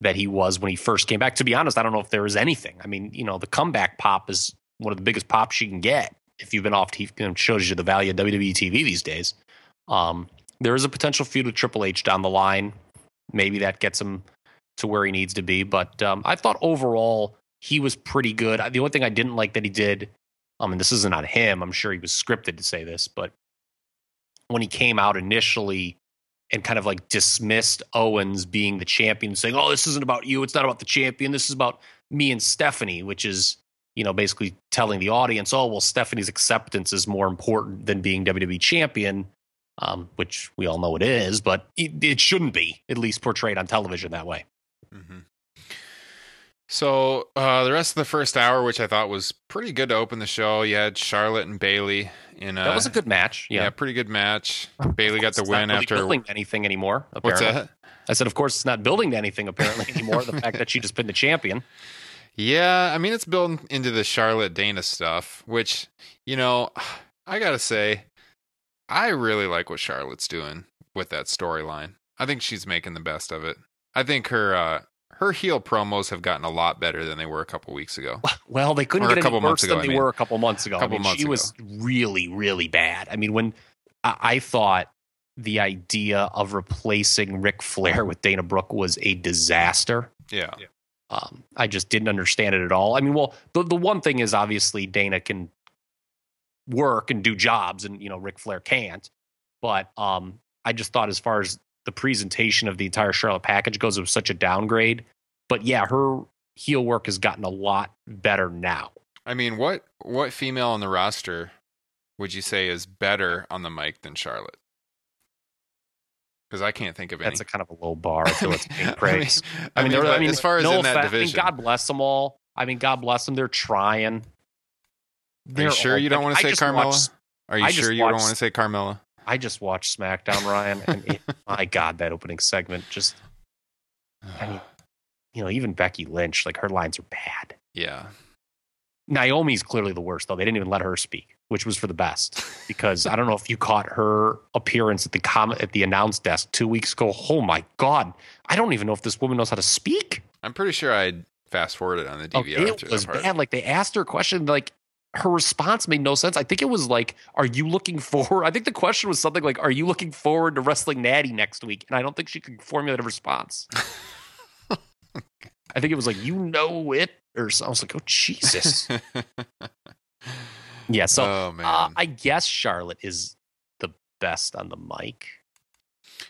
that he was when he first came back. To be honest, I don't know if there is anything. I mean, you know, the comeback pop is one of the biggest pops you can get if you've been off T V. It shows you the value of W W E T V these days. Um, there is a potential feud with Triple H down the line. Maybe that gets him to where he needs to be. But um, I thought overall he was pretty good. The only thing I didn't like that he did, um, and this isn't on him, I'm sure he was scripted to say this, but when he came out initially and kind of like dismissed Owens being the champion, saying, oh, this isn't about you. It's not about the champion. This is about me and Stephanie, which is, you know, basically telling the audience, oh, well, Stephanie's acceptance is more important than being W W E champion, um, which we all know it is, but it, it shouldn't be, at least portrayed on television that way. Mm-hmm. So uh, the rest of the first hour, which I thought was pretty good to open the show, you had Charlotte and Bayley in a, that was a good match. Yeah, yeah pretty good match. Bayley got the win after. It's not really building anything anymore. Apparently. What's that? I said, of course, it's not building to anything apparently anymore. The fact that she just been the champion. Yeah, I mean, it's building into the Charlotte Dana stuff, which, you know, I gotta say, I really like what Charlotte's doing with that storyline. I think she's making the best of it. I think her. Uh, Her heel promos have gotten a lot better than they were a couple weeks ago. Well, they couldn't or get any worse ago, than they I mean. were a couple months ago. Couple I mean, months she ago. was really, really bad. I mean, when I, I thought the idea of replacing Ric Flair with Dana Brooke was a disaster. Yeah. yeah. Um, I just didn't understand it at all. I mean, well, the, the one thing is obviously Dana can work and do jobs and, you know, Ric Flair can't. But um, I just thought as far as the presentation of the entire Charlotte package goes, it was such a downgrade. But yeah, her heel work has gotten a lot better now. I mean, what what female on the roster would you say is better on the mic than Charlotte? Because I can't think of any. That's a kind of a low bar. So it's being praised. I mean, I mean, I mean, I mean as far as no in that offense, division, I mean, God bless them all. I mean, God bless them. They're trying. They're Are you sure open. you don't want to say Carmella? Watched, Are you sure you watched, don't want to say Carmella? I just watched SmackDown, Ryan, and it, my God, that opening segment just. I mean, you know, even Becky Lynch, like her lines are bad. Yeah. Naomi's clearly the worst, though. They didn't even let her speak, which was for the best, because I don't know if you caught her appearance at the com- at the announce desk two weeks ago. Oh my God, I don't even know if this woman knows how to speak. I'm pretty sure I fast forwarded on the D V R. Oh, it was bad. Like they asked her a question, like. Her response made no sense. I think it was like, are you looking forward? I think the question was something like, are you looking forward to wrestling Natty next week? And I don't think she could formulate a response. I think it was like, you know it. Or so. I was like, oh, Jesus. yeah, so oh, man. Uh, I guess Charlotte is the best on the mic.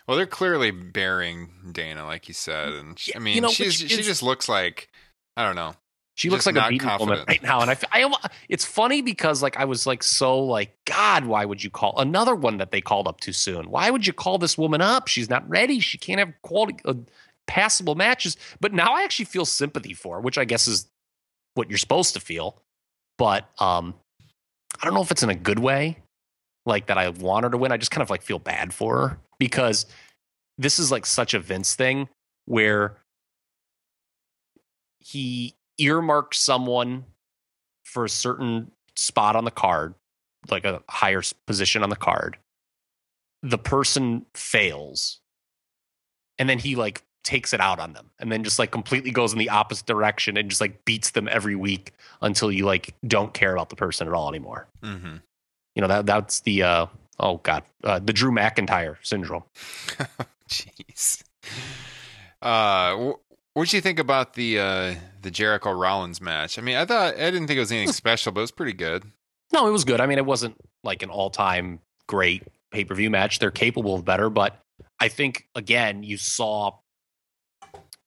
Well, they're clearly burying Dana, like you said. And she, yeah, I mean, you know, she's, she, she just looks like, I don't know. She looks just like a beaten confident. woman right now. And I, I, it's funny because like, I was like, so like, God, why would you call another one that they called up too soon? Why would you call this woman up? She's not ready. She can't have quality uh, passable matches. But now I actually feel sympathy for her, which I guess is what you're supposed to feel. But um, I don't know if it's in a good way, like that I want her to win. I just kind of like feel bad for her because this is like such a Vince thing where he, earmark someone for a certain spot on the card, like a higher position on the card. The person fails. And then he like takes it out on them and then just like completely goes in the opposite direction and just like beats them every week until you like don't care about the person at all anymore. Mm-hmm. You know, that that's the, uh, oh God, uh, the Drew McIntyre syndrome. Jeez. uh, w- What did you think about the uh, the Jericho Rollins match? I mean, I thought I didn't think it was anything special, but it was pretty good. No, it was good. I mean, it wasn't like an all time great pay per view match. They're capable of better, but I think again you saw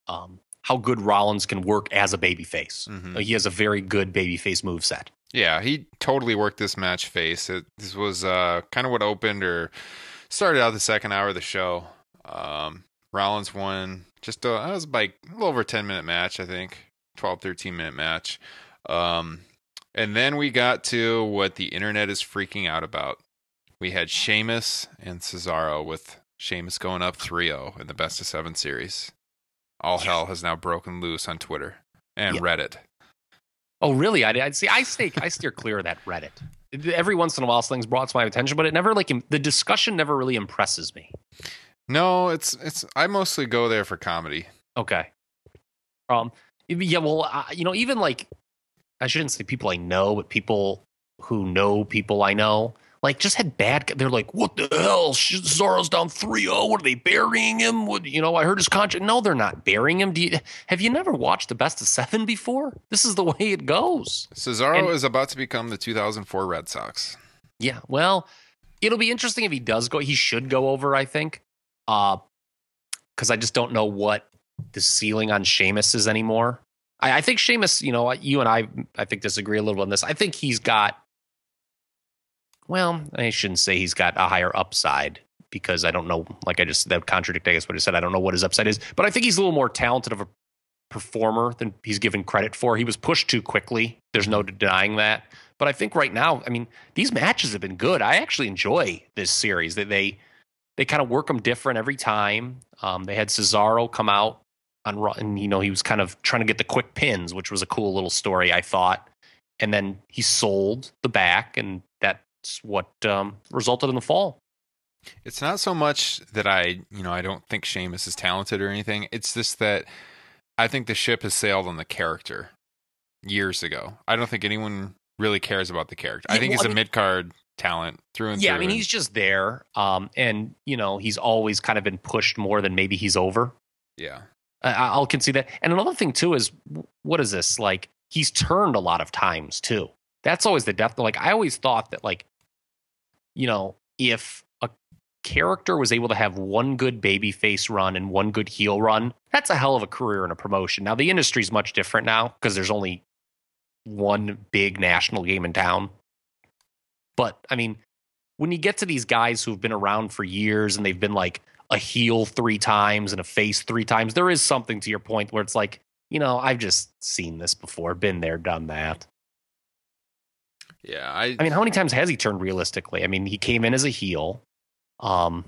um, how good Rollins can work as a babyface. Mm-hmm. He has a very good babyface moveset. Yeah, he totally worked this match face. It, this was uh, kind of what opened or started out the second hour of the show. Um, Rollins won. Just a, that was like a little over ten minute match, I think. twelve, thirteen minute match. Um, and then we got to what the internet is freaking out about. We had Sheamus and Cesaro with Sheamus going up three oh in the best of seven series. All yeah. hell has now broken loose on Twitter and yeah. Reddit. Oh, really? I, I see. I stay, I steer clear of that Reddit. Every once in a while, something's brought to my attention, but it never like the discussion never really impresses me. No, it's it's. I mostly go there for comedy. Okay. Um. Yeah. Well, I, you know, even like I shouldn't say people I know, but people who know people I know. like just had bad. They're like, what the hell? Cesaro down three oh. What are they burying him? What, you know, I heard his contract. No, they're not burying him. Do you, have you never watched the best of seven before? This is the way it goes. Cesaro and, is about to become the two thousand four Red Sox. Yeah, well, it'll be interesting if he does go. He should go over, I think, because uh, I just don't know what the ceiling on Sheamus is anymore. I, I think Sheamus, you know, you and I, I think, disagree a little on this. I think he's got, well, I shouldn't say he's got a higher upside because I don't know, like I just, that would contradict, I guess, what I said. I don't know what his upside is, but I think he's a little more talented of a performer than he's given credit for. He was pushed too quickly. There's no denying that. But I think right now, I mean, these matches have been good. I actually enjoy this series. They they, they kind of work them different every time. Um, they had Cesaro come out on Raw, and you know he was kind of trying to get the quick pins, which was a cool little story, I thought. And then he sold the back, and that's what um, resulted in the fall. It's not so much that I, you know, I don't think Sheamus is talented or anything. It's just that I think the ship has sailed on the character years ago. I don't think anyone really cares about the character. Yeah, I think well, he's I a mean, mid-card talent through and yeah, through. Yeah, I mean, and he's just there. Um, and, you know, he's always kind of been pushed more than maybe he's over. Yeah. Uh, I'll concede that. And another thing, too, is what is this? Like, he's turned a lot of times, too. That's always the death. Like, I always thought that, like, you know, if a character was able to have one good babyface run and one good heel run, that's a hell of a career in a promotion. Now, the industry's much different now because there's only one big national game in town. But I mean, when you get to these guys who've been around for years and they've been like a heel three times and a face three times, there is something to your point where it's like, you know, I've just seen this before, been there, done that. Yeah. I, I mean, how many times has he turned realistically? I mean, he came in as a heel. Um,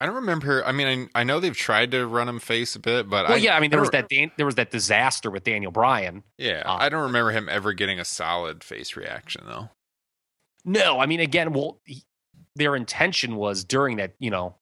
I don't remember. I mean, I, I know they've tried to run him face a bit, but well, I, yeah, I mean, there I was that Dan, there was that disaster with Daniel Bryan. Yeah, um, I don't remember him ever getting a solid face reaction though. No, I mean, again, well, he, their intention was during that, you know,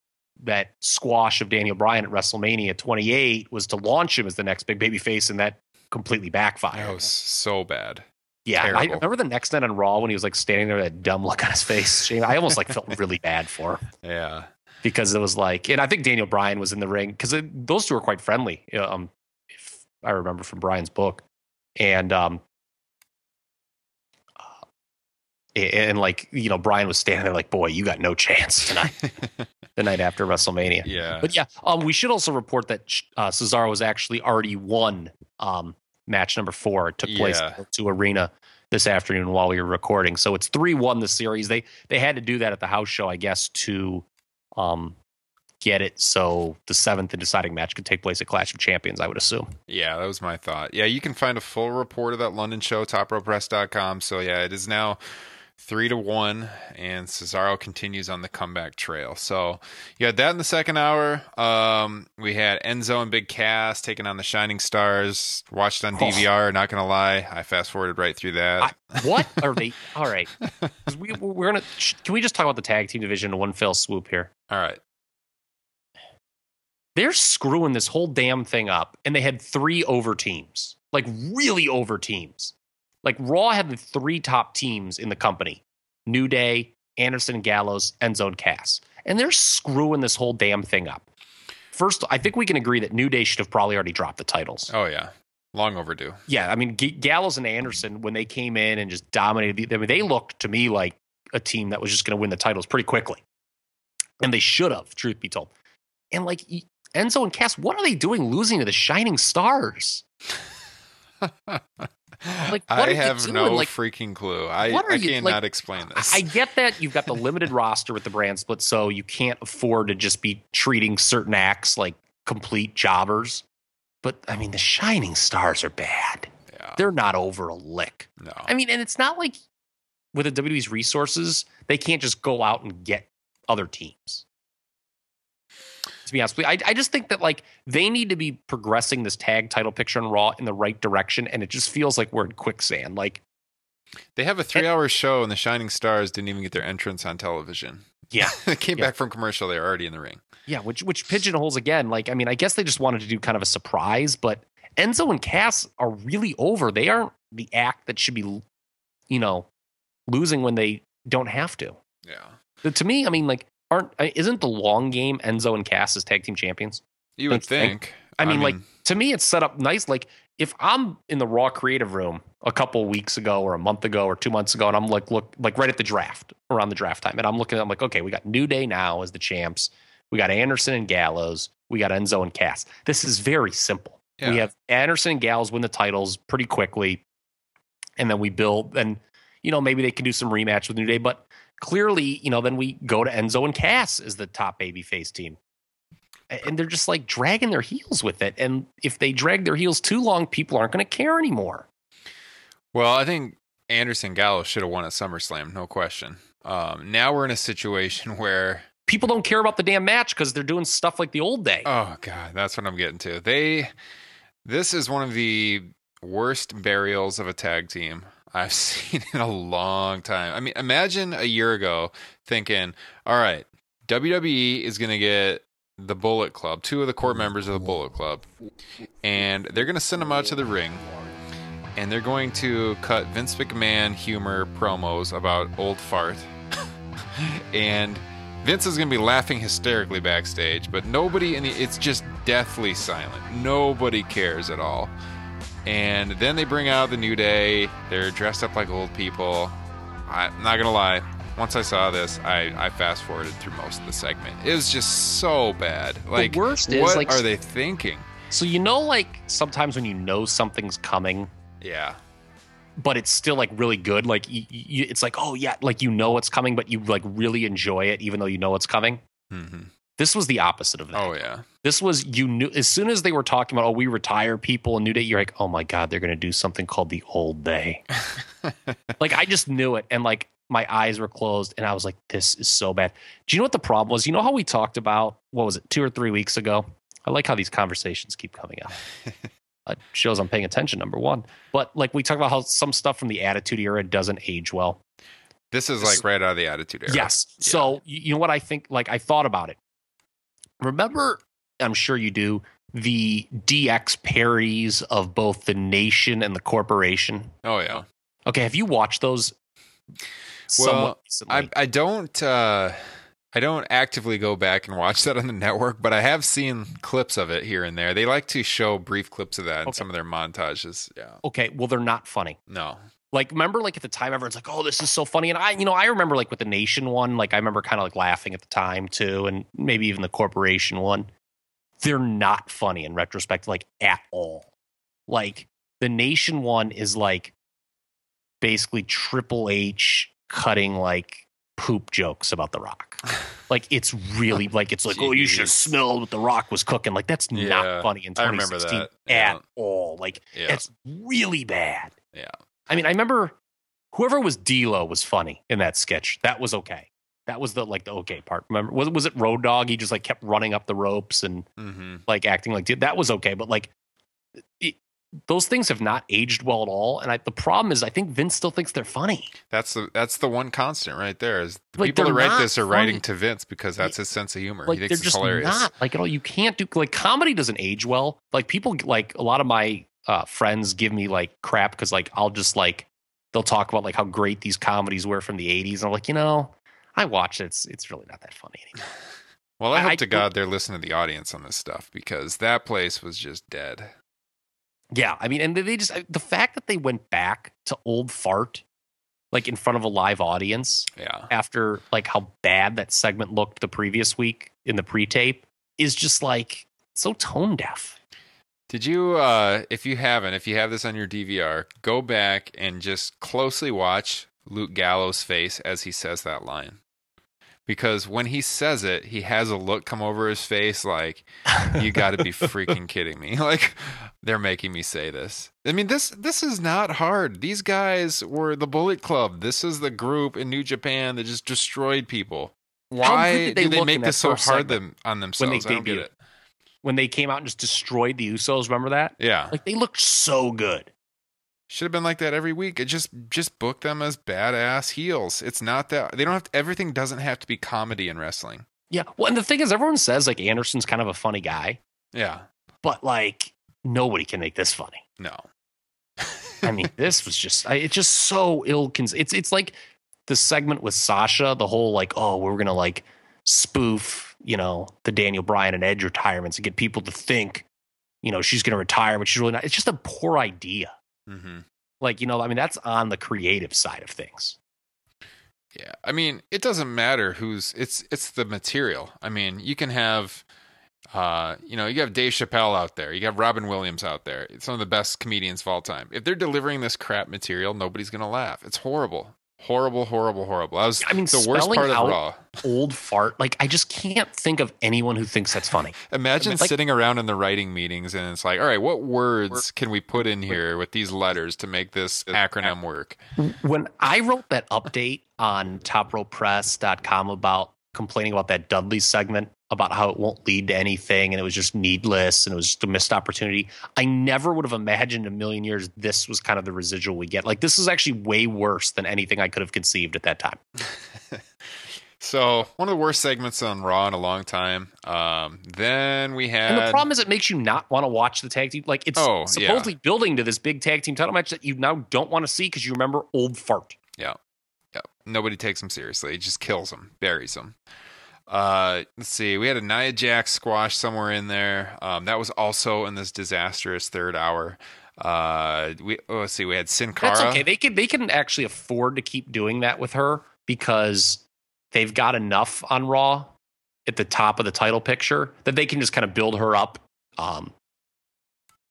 that squash of Daniel Bryan at WrestleMania twenty-eight was to launch him as the next big babyface, and that completely backfired. That was so bad. Yeah, terrible. I remember the next night on Raw when he was like standing there with that dumb look on his face. I almost like felt really bad for him. Yeah. Because it was like, and I think Daniel Bryan was in the ring because those two were quite friendly, um, if I remember from Bryan's book, and um, uh, and like you know, Bryan was standing there like, "Boy, you got no chance tonight." The night after WrestleMania, yeah. But yeah, um, we should also report that uh, Cesaro was actually already won um, match number four. It took place yeah. at the Arena this afternoon while we were recording, so it's three one the series. They they had to do that at the house show, I guess, to Um, get it so the seventh and deciding match could take place at Clash of Champions, I would assume. Yeah, that was my thought. Yeah, you can find a full report of that London show, Top Rope Press dot com. So yeah, it is now three to one, and Cesaro continues on the comeback trail. So you had that in the second hour. Um, we had Enzo and Big Cass taking on the Shining Stars. Watched on D V R. Oh. Not gonna lie, I fast forwarded right through that. I, what are they? All right, we, we're gonna. Can we just talk about the tag team division in one fell swoop here? All right. They're screwing this whole damn thing up, and they had three over teams, like really over teams. Like, Raw had the three top teams in the company. New Day, Anderson, Gallows, Enzo, and Cass. And they're screwing this whole damn thing up. First, I think we can agree that New Day should have probably already dropped the titles. Oh, yeah. Long overdue. Yeah, I mean, G- Gallows and Anderson, when they came in and just dominated, the, I mean, they looked to me like a team that was just going to win the titles pretty quickly. And they should have, truth be told. And, like, Enzo and Cass, what are they doing losing to the Shining Stars? Like, what I have no like, freaking clue. I, I you, cannot like, explain this. I get that you've got the limited roster with the brand split, so you can't afford to just be treating certain acts like complete jobbers. But, I mean, the Shining Stars are bad. Yeah. They're not over a lick. No. I mean, and it's not like with the W W E's resources, they can't just go out and get other teams. To be honest, I, I just think that like they need to be progressing this tag title picture in Raw in the right direction, and it just feels like we're in quicksand. Like they have a three-hour show, and the Shining Stars didn't even get their entrance on television. Yeah, they came yeah. back from commercial; they're already in the ring. Yeah, which which pigeonholes again. Like, I mean, I guess they just wanted to do kind of a surprise, but Enzo and Cass are really over. They aren't the act that should be, you know, losing when they don't have to. Yeah. But to me, I mean, like, aren't isn't the long game Enzo and Cass as tag team champions? You would think. think. I, mean, I mean, like, to me, it's set up nice. Like, if I'm in the Raw creative room a couple weeks ago or a month ago or two months ago, and I'm like, look, like right at the draft, around the draft time, and I'm looking, I'm like, okay, we got New Day now as the champs. We got Anderson and Gallows. We got Enzo and Cass. This is very simple. Yeah. We have Anderson and Gallows win the titles pretty quickly, and then we build, and, you know, maybe they can do some rematch with New Day, but clearly, you know, then we go to Enzo and Cass as the top babyface team. And they're just like dragging their heels with it. And if they drag their heels too long, people aren't going to care anymore. Well, I think Anderson Gallows should have won at SummerSlam. No question. Um, now we're in a situation where people don't care about the damn match because they're doing stuff like the old day. Oh God, that's what I'm getting to. They, this is one of the worst burials of a tag team I've seen in a long time. I mean, imagine a year ago thinking, all right, W W E is going to get the Bullet Club, two of the core members of the Bullet Club, and they're going to send them out to the ring, and they're going to cut Vince McMahon humor promos about old fart, and Vince is going to be laughing hysterically backstage, but nobody in the, it's just deathly silent. Nobody cares at all. And then they bring out the New Day. They're dressed up like old people. I'm not going to lie. Once I saw this, I, I fast-forwarded through most of the segment. It was just so bad. Like, the worst is, what like, are they thinking? So you know, like, sometimes when you know something's coming. Yeah. But it's still, like, really good. Like, you, you, it's like, oh, yeah, like, you know it's coming, but you, like, really enjoy it even though you know it's coming. Mm-hmm. This was the opposite of that. Oh, yeah. This was, you knew, as soon as they were talking about, oh, we retire people and New Day, you're like, oh, my God, they're going to do something called the old day. Like, I just knew it. And, like, my eyes were closed and I was like, this is so bad. Do you know what the problem was? You know how we talked about, what was it, two or three weeks ago? I like how these conversations keep coming up. It shows I'm paying attention, number one. But like we talked about how some stuff from the Attitude Era doesn't age well. This is this, like right out of the Attitude Era. Yes. Yeah. So you know what I think? Like I thought about it. Remember, I'm sure you do, the D X parodies of both the Nation and the Corporation. Oh, yeah. Okay. Have you watched those? Well, I, I don't uh, I don't actively go back and watch that on the network, but I have seen clips of it here and there. They like to show brief clips of that okay. in some of their montages. Yeah. Okay. Well, they're not funny. No. Like, remember, like at the time, everyone's like, "Oh, this is so funny," and I, you know, I remember like with the Nation one, like I remember kind of like laughing at the time too, and maybe even the Corporation one. They're not funny in retrospect, like at all. Like the Nation one is like basically Triple H cutting like poop jokes about The Rock. Like it's really like it's like Jeez. Oh, you should smell what The Rock was cooking. Like that's yeah, not funny in twenty sixteen at yeah. all. Like yeah. it's really bad. Yeah. I mean, I remember whoever was D-Lo was funny in that sketch. That was okay. That was the like the okay part. Remember was was it Road Dogg? He just like kept running up the ropes and mm-hmm. like acting like dude, that was okay, but like it, those things have not aged well at all, and I, the problem is I think Vince still thinks they're funny. That's the that's the one constant right there is the like people that write this are funny. Writing to Vince because that's his sense of humor. Like, he thinks they're it's just hilarious. Not like at all. You can't do like comedy doesn't age well. Like people like a lot of my uh, friends give me like crap because like I'll just like they'll talk about like how great these comedies were from the eighties, and I'm like you know I watched it. It's it's really not that funny anymore. Well, I hope I, to God I, they're listening to the audience on this stuff because that place was just dead. Yeah, I mean, and they just, the fact that they went back to old fart, like in front of a live audience, yeah. after like how bad that segment looked the previous week in the pre-tape, is just like so tone deaf. Did you, uh, if you haven't, if you have this on your D V R, go back and just closely watch Luke Gallows' face as he says that line. Because when he says it, he has a look come over his face like, you got to be freaking kidding me. Like, they're making me say this. I mean, this this is not hard. These guys were the Bullet Club. This is the group in New Japan that just destroyed people. Why did they, do they make this so hard them, on themselves? I don't get it. When they came out and just destroyed the Usos, remember that? Yeah. Like, they looked so good. Should have been like that every week. It just just book them as badass heels. It's not that they don't have to, everything doesn't have to be comedy in wrestling. Yeah. Well, and the thing is, everyone says like Anderson's kind of a funny guy. Yeah. But like nobody can make this funny. No. I mean, this was just I, it's just so ill. It's it's like this segment with Sasha, the whole like, oh, we're going to like spoof, you know, the Daniel Bryan and Edge retirements and get people to think, you know, she's going to retire, but she's really not. It's just a poor idea. Mm-hmm. Like, you know, I mean, that's on the creative side of things. Yeah. I mean, it doesn't matter who's it's, it's the material. I mean, you can have, uh, you know, you have Dave Chappelle out there, you have Robin Williams out there. It's some of the best comedians of all time. If they're delivering this crap material, nobody's going to laugh. It's horrible. Horrible, horrible, horrible. I was I mean, the worst part of Raw. Old fart. Like, I just can't think of anyone who thinks that's funny. Imagine I mean, like, sitting around in the writing meetings and it's like, all right, what words can we put in here with these letters to make this acronym work? When I wrote that update on Top Rope Press dot com about complaining about that Dudley segment, about how it won't lead to anything and it was just needless and it was just a missed opportunity, I never would have imagined in a million years this was kind of the residual we get. Like, this is actually way worse than anything I could have conceived at that time. So one of the worst segments on Raw in a long time. Um, then we had... And the problem is it makes you not want to watch the tag team. Like, it's oh, supposedly yeah. building to this big tag team title match that you now don't want to see because you remember old fart. Yeah. yeah. Nobody takes him seriously. It just kills him, buries him. Uh, let's see. We had a Nia Jax squash somewhere in there. Um, that was also in this disastrous third hour. Uh, we oh, let's see. We had Sin Cara. That's okay. They can they can actually afford to keep doing that with her because they've got enough on Raw at the top of the title picture that they can just kind of build her up. Um,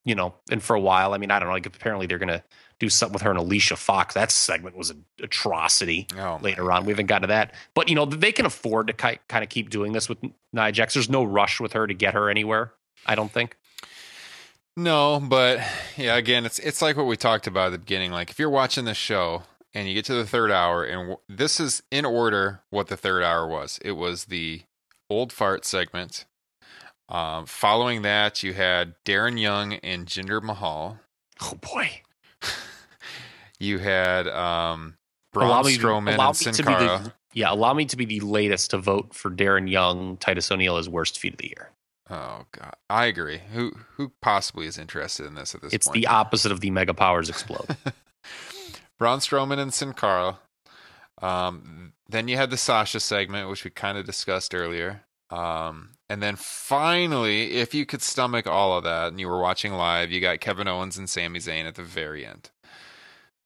you know, and for a while. I mean, I don't know. Like, apparently they're gonna do something with her and Alicia Fox. That segment was an atrocity oh later on. God. We haven't gotten to that. But, you know, they can afford to ki- kind of keep doing this with Nia Jax. There's no rush with her to get her anywhere, I don't think. No, but, yeah, again, it's it's like what we talked about at the beginning. Like, if you're watching this show and you get to the third hour, and w- this is in order what the third hour was. It was the old fart segment. Um, following that, you had Darren Young and Jinder Mahal. Oh, boy. You had um, Braun allow me, Strowman allow and Sin Cara. The, yeah, allow me to be the latest to vote for Darren Young, Titus O'Neil as worst feud of the year. Oh, God. I agree. Who who possibly is interested in this at this it's point? It's the opposite of the Mega Powers Explode. Braun Strowman and Sin Cara. Um, then you had the Sasha segment, which we kind of discussed earlier. Um, and then finally, if you could stomach all of that and you were watching live, you got Kevin Owens and Sami Zayn at the very end.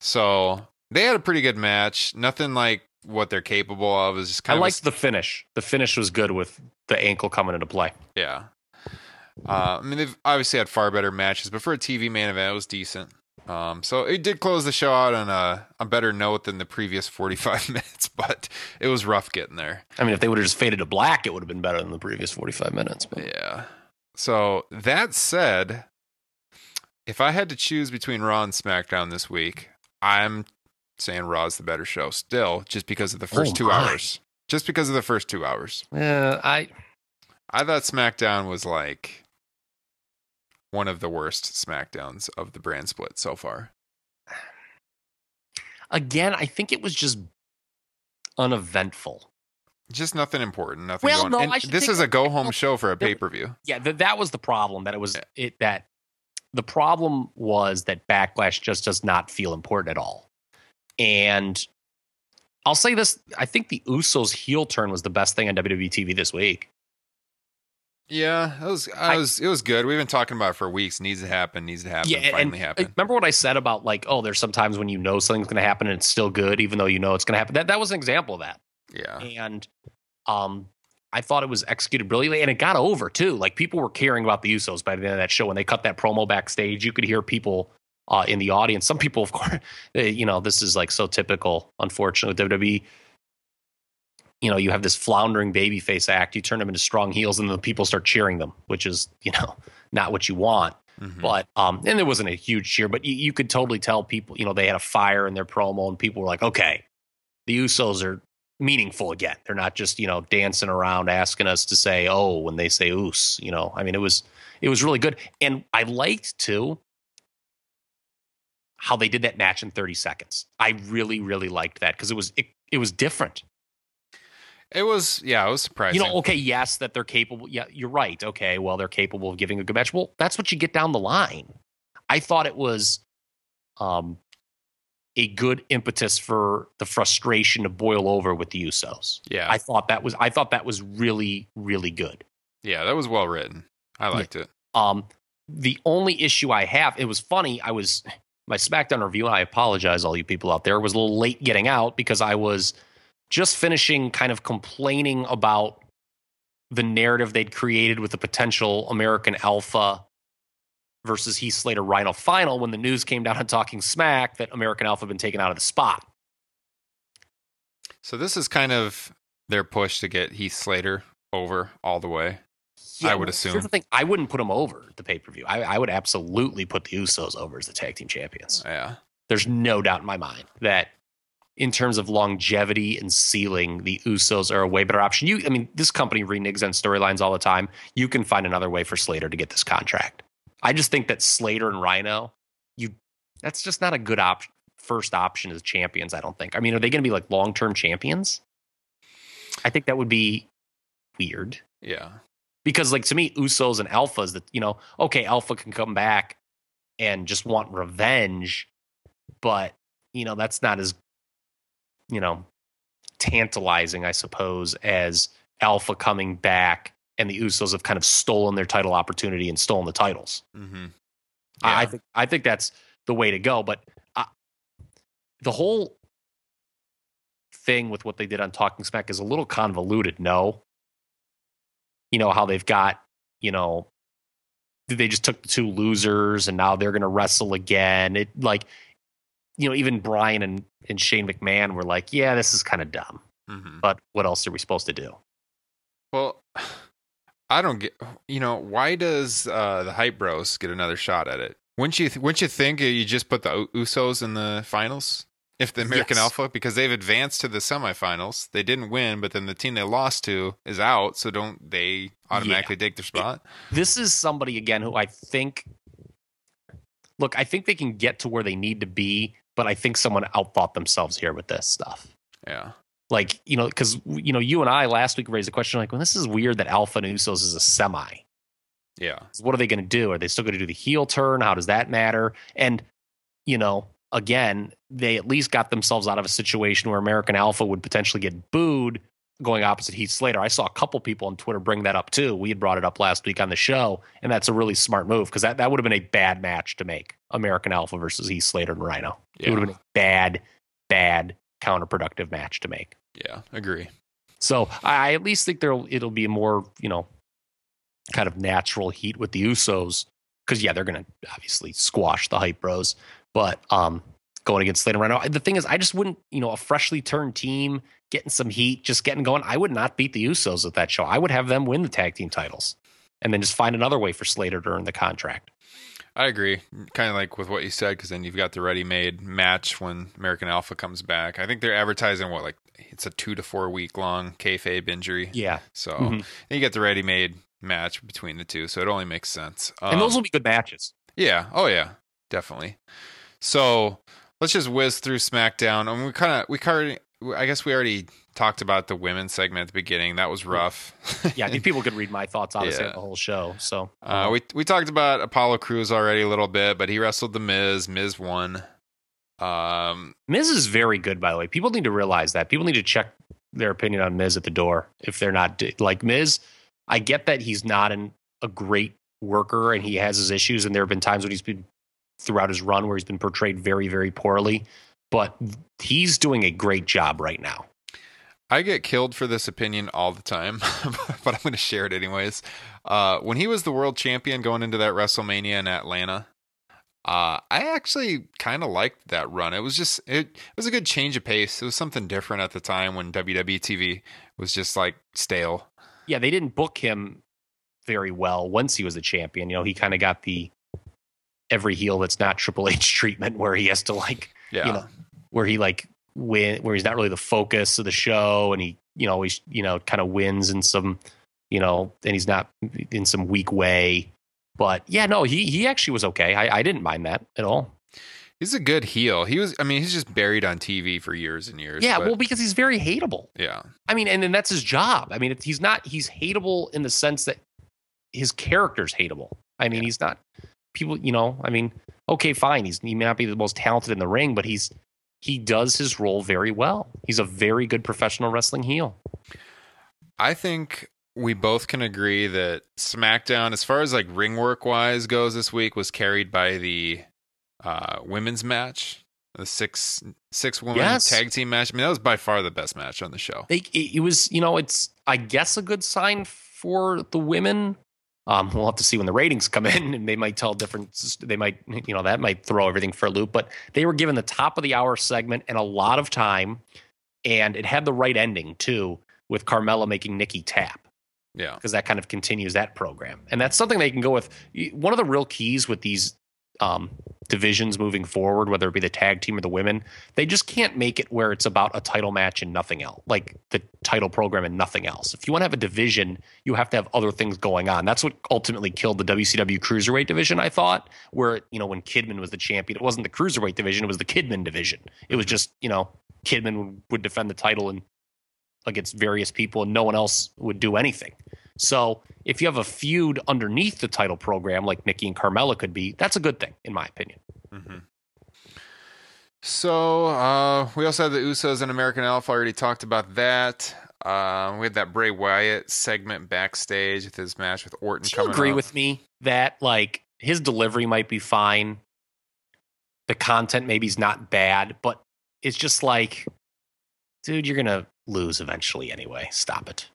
So they had a pretty good match. Nothing like what they're capable of. Is just kind I of liked a... the finish. The finish was good with the ankle coming into play. Yeah. Uh, I mean, they've obviously had far better matches, but for a T V main event, it was decent. Um, so it did close the show out on a, a better note than the previous forty-five minutes, but it was rough getting there. I mean, if they would have just faded to black, it would have been better than the previous forty-five minutes. But. Yeah. So that said, if I had to choose between Raw and SmackDown this week, I'm saying Raw's the better show still, just because of the first oh two my. hours. Just because of the first two hours. Yeah, I I thought SmackDown was like one of the worst SmackDowns of the brand split so far. Again, I think it was just uneventful. Just nothing important. Nothing. Well, going. No, this is a go-home show for a pay-per-view. Yeah, th- that was the problem. That it was yeah. it that. The problem was that Backlash just does not feel important at all. And I'll say this. I think the Usos heel turn was the best thing on W W E T V this week. Yeah, it was, I was, I, it was good. We've been talking about it for weeks. Needs to happen, needs to happen, yeah, finally happened. Remember what I said about like, oh, there's sometimes when you know something's going to happen and it's still good, even though you know it's going to happen. That that was an example of that. Yeah. And um, I thought it was executed brilliantly, and it got over, too. Like, people were caring about the Usos by the end of that show. When they cut that promo backstage, you could hear people uh, in the audience. Some people, of course, they, you know, this is, like, so typical, unfortunately, with W W E. You know, you have this floundering babyface act. You turn them into strong heels, and the people start cheering them, which is, you know, not what you want. Mm-hmm. But um, and there wasn't a huge cheer, but you, you could totally tell people, you know, they had a fire in their promo, and people were like, okay, the Usos are meaningful again. They're not just, you know, dancing around asking us to say, oh, when they say oos, you know, I mean, it was, it was really good. And I liked too how they did that match in thirty seconds. I really, really liked that. Cause it was, it, it was different. It was, yeah, it was surprising. You know, okay. Yes. That they're capable. Yeah, you're right. Okay. Well, they're capable of giving a good match. Well, that's what you get down the line. I thought it was, um, a good impetus for the frustration to boil over with the Usos. Yeah. I thought that was I thought that was really, really good. Yeah, that was well written. I liked yeah. it. Um, the only issue I have, it was funny, I was my SmackDown review, I apologize, all you people out there, was a little late getting out because I was just finishing kind of complaining about the narrative they'd created with the potential American Alpha versus Heath Slater Rhino final when the news came down on Talking Smack that American Alpha had been taken out of the spot. So this is kind of their push to get Heath Slater over all the way. Yeah, I would assume. Here's the thing. I wouldn't put them over the pay-per-view. I, I would absolutely put the Usos over as the tag team champions. Yeah. There's no doubt in my mind that in terms of longevity and ceiling, the Usos are a way better option. You, I mean, this company renigs on storylines all the time. You can find another way for Slater to get this contract. I just think that Slater and Rhino, you that's just not a good option. First option as champions, I don't think. I mean, are they going to be like long-term champions? I think that would be weird. Yeah. Because, like, to me, Usos and Alphas, that, you know, okay, Alpha can come back and just want revenge, but, you know, that's not as, you know, tantalizing, I suppose, as Alpha coming back and the Usos have kind of stolen their title opportunity and stolen the titles. Mm-hmm. Yeah. I, I think I think that's the way to go. But I, the whole thing with what they did on Talking Smack is a little convoluted. No. You know, how they've got, you know, they just took the two losers and now they're going to wrestle again. It like, you know, even Brian and, and Shane McMahon were like, yeah, this is kind of dumb, mm-hmm. but what else are we supposed to do? Well, I don't get, you know, why does uh, the Hype Bros get another shot at it? Wouldn't you, th- wouldn't you think you just put the Usos in the finals? If the American yes. Alpha, because they've advanced to the semifinals, they didn't win, but then the team they lost to is out, so don't they automatically yeah. take their spot? It, this is somebody, again, who I think, look, I think they can get to where they need to be, but I think someone outthought themselves here with this stuff. Yeah. Like, you know, because, you know, you and I last week raised the question, like, well, this is weird that Alpha and Usos is a semi. Yeah. So what are they going to do? Are they still going to do the heel turn? How does that matter? And, you know, again, they at least got themselves out of a situation where American Alpha would potentially get booed going opposite Heath Slater. I saw a couple people on Twitter bring that up too. We had brought it up last week on the show, and that's a really smart move because that, that would have been a bad match to make, American Alpha versus Heath Slater and Rhino. Yeah. It would have been a bad, bad, counterproductive match to make. Yeah, agree. So I at least think there'll it'll be more, you know, kind of natural heat with the Usos because, yeah, they're going to obviously squash the Hype Bros. But um, going against Slater Rhino, the thing is, I just wouldn't, you know, a freshly turned team, getting some heat, just getting going. I would not beat the Usos at that show. I would have them win the tag team titles and then just find another way for Slater to earn the contract. I agree. Kind of like with what you said, because then you've got the ready-made match when American Alpha comes back. I think they're advertising, what, like it's a two to four week long kayfabe injury. Yeah. So mm-hmm. you get the ready-made match between the two. So it only makes sense. Um, and those will be good matches. Yeah. Oh, yeah. Definitely. So let's just whiz through SmackDown. I mean, we kind of, we kind of, I guess we already talked about the women's segment at the beginning. That was rough. Yeah, I think people could read my thoughts, obviously, yeah. on the whole show. So uh, we we talked about Apollo Crews already a little bit, but he wrestled the Miz. Miz won. Um, Miz is very good, by the way. People need to realize that. People need to check their opinion on Miz at the door if they're not like Miz. I get that he's not an, a great worker and he has his issues, and there have been times when he's been throughout his run where he's been portrayed very, very poorly, but he's doing a great job right now. I get killed for this opinion all the time, but I'm going to share it anyways. Uh, when he was the world champion going into that WrestleMania in Atlanta, uh, I actually kind of liked that run. It was just, it, it was a good change of pace. It was something different at the time when W W E T V was just like stale. Yeah. They didn't book him very well once he was a champion. You know, he kind of got the every heel that's not Triple H treatment where he has to like, yeah. you know, where he like win, where he's not really the focus of the show. And he, you know, always, you know, kind of wins in some, you know, and he's not in some weak way, but yeah, no, he, he actually was okay. I, I didn't mind that at all. He's a good heel. He was, I mean, he's just buried on T V for years and years. Yeah. But, well, because he's very hateable. Yeah. I mean, and then that's his job. I mean, it's, he's not, he's hateable in the sense that his character's hateable. I mean, yeah. he's not, people, you know, I mean, okay, fine. He's, he may not be the most talented in the ring, but he's he does his role very well. He's a very good professional wrestling heel. I think we both can agree that SmackDown, as far as like ring work wise goes this week, was carried by the uh, women's match. The six six woman yes. tag team match. I mean, that was by far the best match on the show. It, it, it was, you know, it's, I guess, a good sign for the women. Um, we'll have to see when the ratings come in, and they might tell different. They might, you know, that might throw everything for a loop. But they were given the top of the hour segment and a lot of time, and it had the right ending too, with Carmella making Nikki tap. Yeah, because that kind of continues that program, and that's something they can go with. One of the real keys with these Um, divisions moving forward, whether it be the tag team or the women, they just can't make it where it's about a title match and nothing else, like the title program and nothing else. If you want to have a division, you have to have other things going on. That's what ultimately killed the W C W Cruiserweight division, I thought, where, you know, when Kidman was the champion, it wasn't the Cruiserweight division, it was the Kidman division. It was just, you know, Kidman would defend the title and against various people and no one else would do anything. So if you have a feud underneath the title program, like Nikki and Carmella could be, that's a good thing, in my opinion. Mm-hmm. So uh, we also had the Usos and American Alpha. I already talked about that. Uh, we had that Bray Wyatt segment backstage with his match with Orton. Do you agree up. with me that like his delivery might be fine? The content maybe is not bad, but it's just like, dude, you're going to lose eventually anyway. Stop it.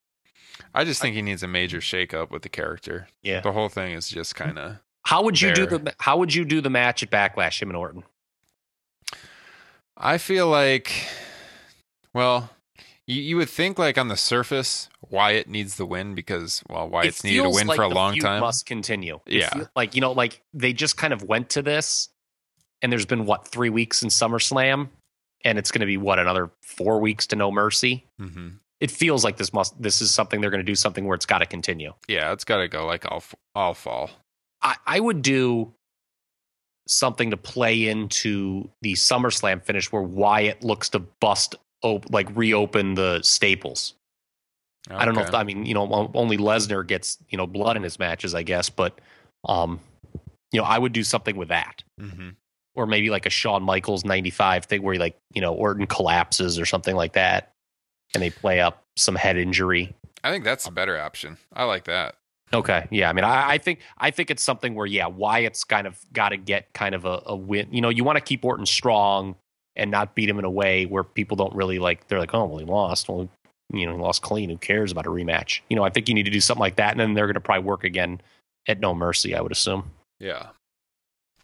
I just think he needs a major shakeup with the character. Yeah, the whole thing is just kind of. How would you there. do the How would you do the match at Backlash, him and Orton? I feel like, well, you, you would think like on the surface, Wyatt needs the win because well, Wyatt's needed a win like for a long time. Must continue. It yeah, feels, like you know, like they just kind of went to this, and there's been what three weeks in SummerSlam, and it's going to be what another four weeks to No Mercy. Mm-hmm. It feels like this must. This is something they're going to do. Something where it's got to continue. Yeah, it's got to go. Like I'll, I'll fall. I, I would do something to play into the SummerSlam finish where Wyatt looks to bust, op- like reopen the staples. Okay. I don't know if I mean you know only Lesnar gets you know blood in his matches, I guess, but um, you know I would do something with that, mm-hmm. or maybe like a Shawn Michaels ninety-five thing where he like you know Orton collapses or something like that. And they play up some head injury. I think that's a better option. I like that. Okay. Yeah. I mean, I, I think I think it's something where, yeah, Wyatt's kind of got to get kind of a, a win. You know, you want to keep Orton strong and not beat him in a way where people don't really like, they're like, oh, well, he lost. Well, you know, he lost clean. Who cares about a rematch? You know, I think you need to do something like that. And then they're going to probably work again at No Mercy, I would assume. Yeah.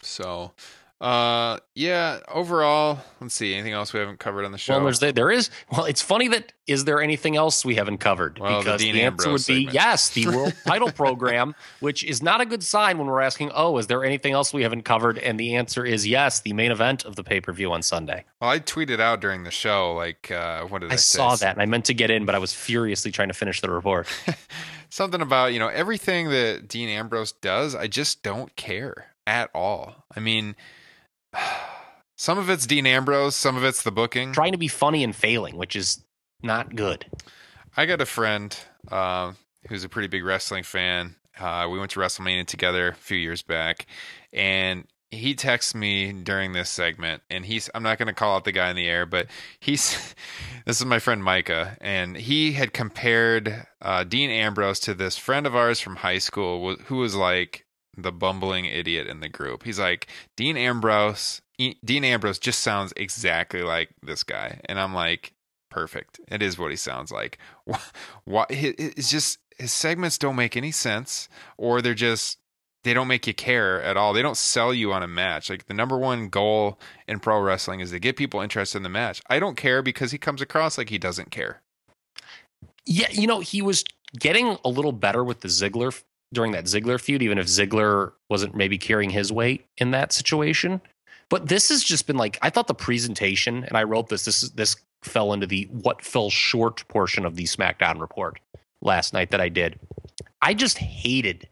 So... Uh, yeah, overall, let's see, anything else we haven't covered on the show? Well, there's, there is, well, it's funny that, is there anything else we haven't covered? Well, because the, the answer would be, segment. yes, the world title program, which is not a good sign when we're asking, oh, is there anything else we haven't covered? And the answer is yes, the main event of the pay-per-view on Sunday. Well, I tweeted out during the show, like, uh, what did I, I say? I saw that, and I meant to get in, but I was furiously trying to finish the report. Something about, you know, everything that Dean Ambrose does, I just don't care at all. I mean... Some of it's Dean Ambrose, some of it's the booking. Trying to be funny and failing, which is not good. I got a friend uh, who's a pretty big wrestling fan. Uh, we went to WrestleMania together a few years back, and he texts me during this segment, and he's, I'm not going to call out the guy in the air, but he's, this is my friend Micah, and he had compared uh, Dean Ambrose to this friend of ours from high school who was like, the bumbling idiot in the group. He's like, Dean Ambrose, e- Dean Ambrose just sounds exactly like this guy. And I'm like, perfect. It is what he sounds like. Why, why, it's just, his segments don't make any sense, or they're just, they don't make you care at all. They don't sell you on a match. Like the number one goal in pro wrestling is to get people interested in the match. I don't care because he comes across like he doesn't care. Yeah. You know, he was getting a little better with the Ziggler during that Ziggler feud, even if Ziggler wasn't maybe carrying his weight in that situation. But this has just been like, I thought the presentation, and I wrote this, this this fell into the what fell short portion of the SmackDown report last night that I did. I just hated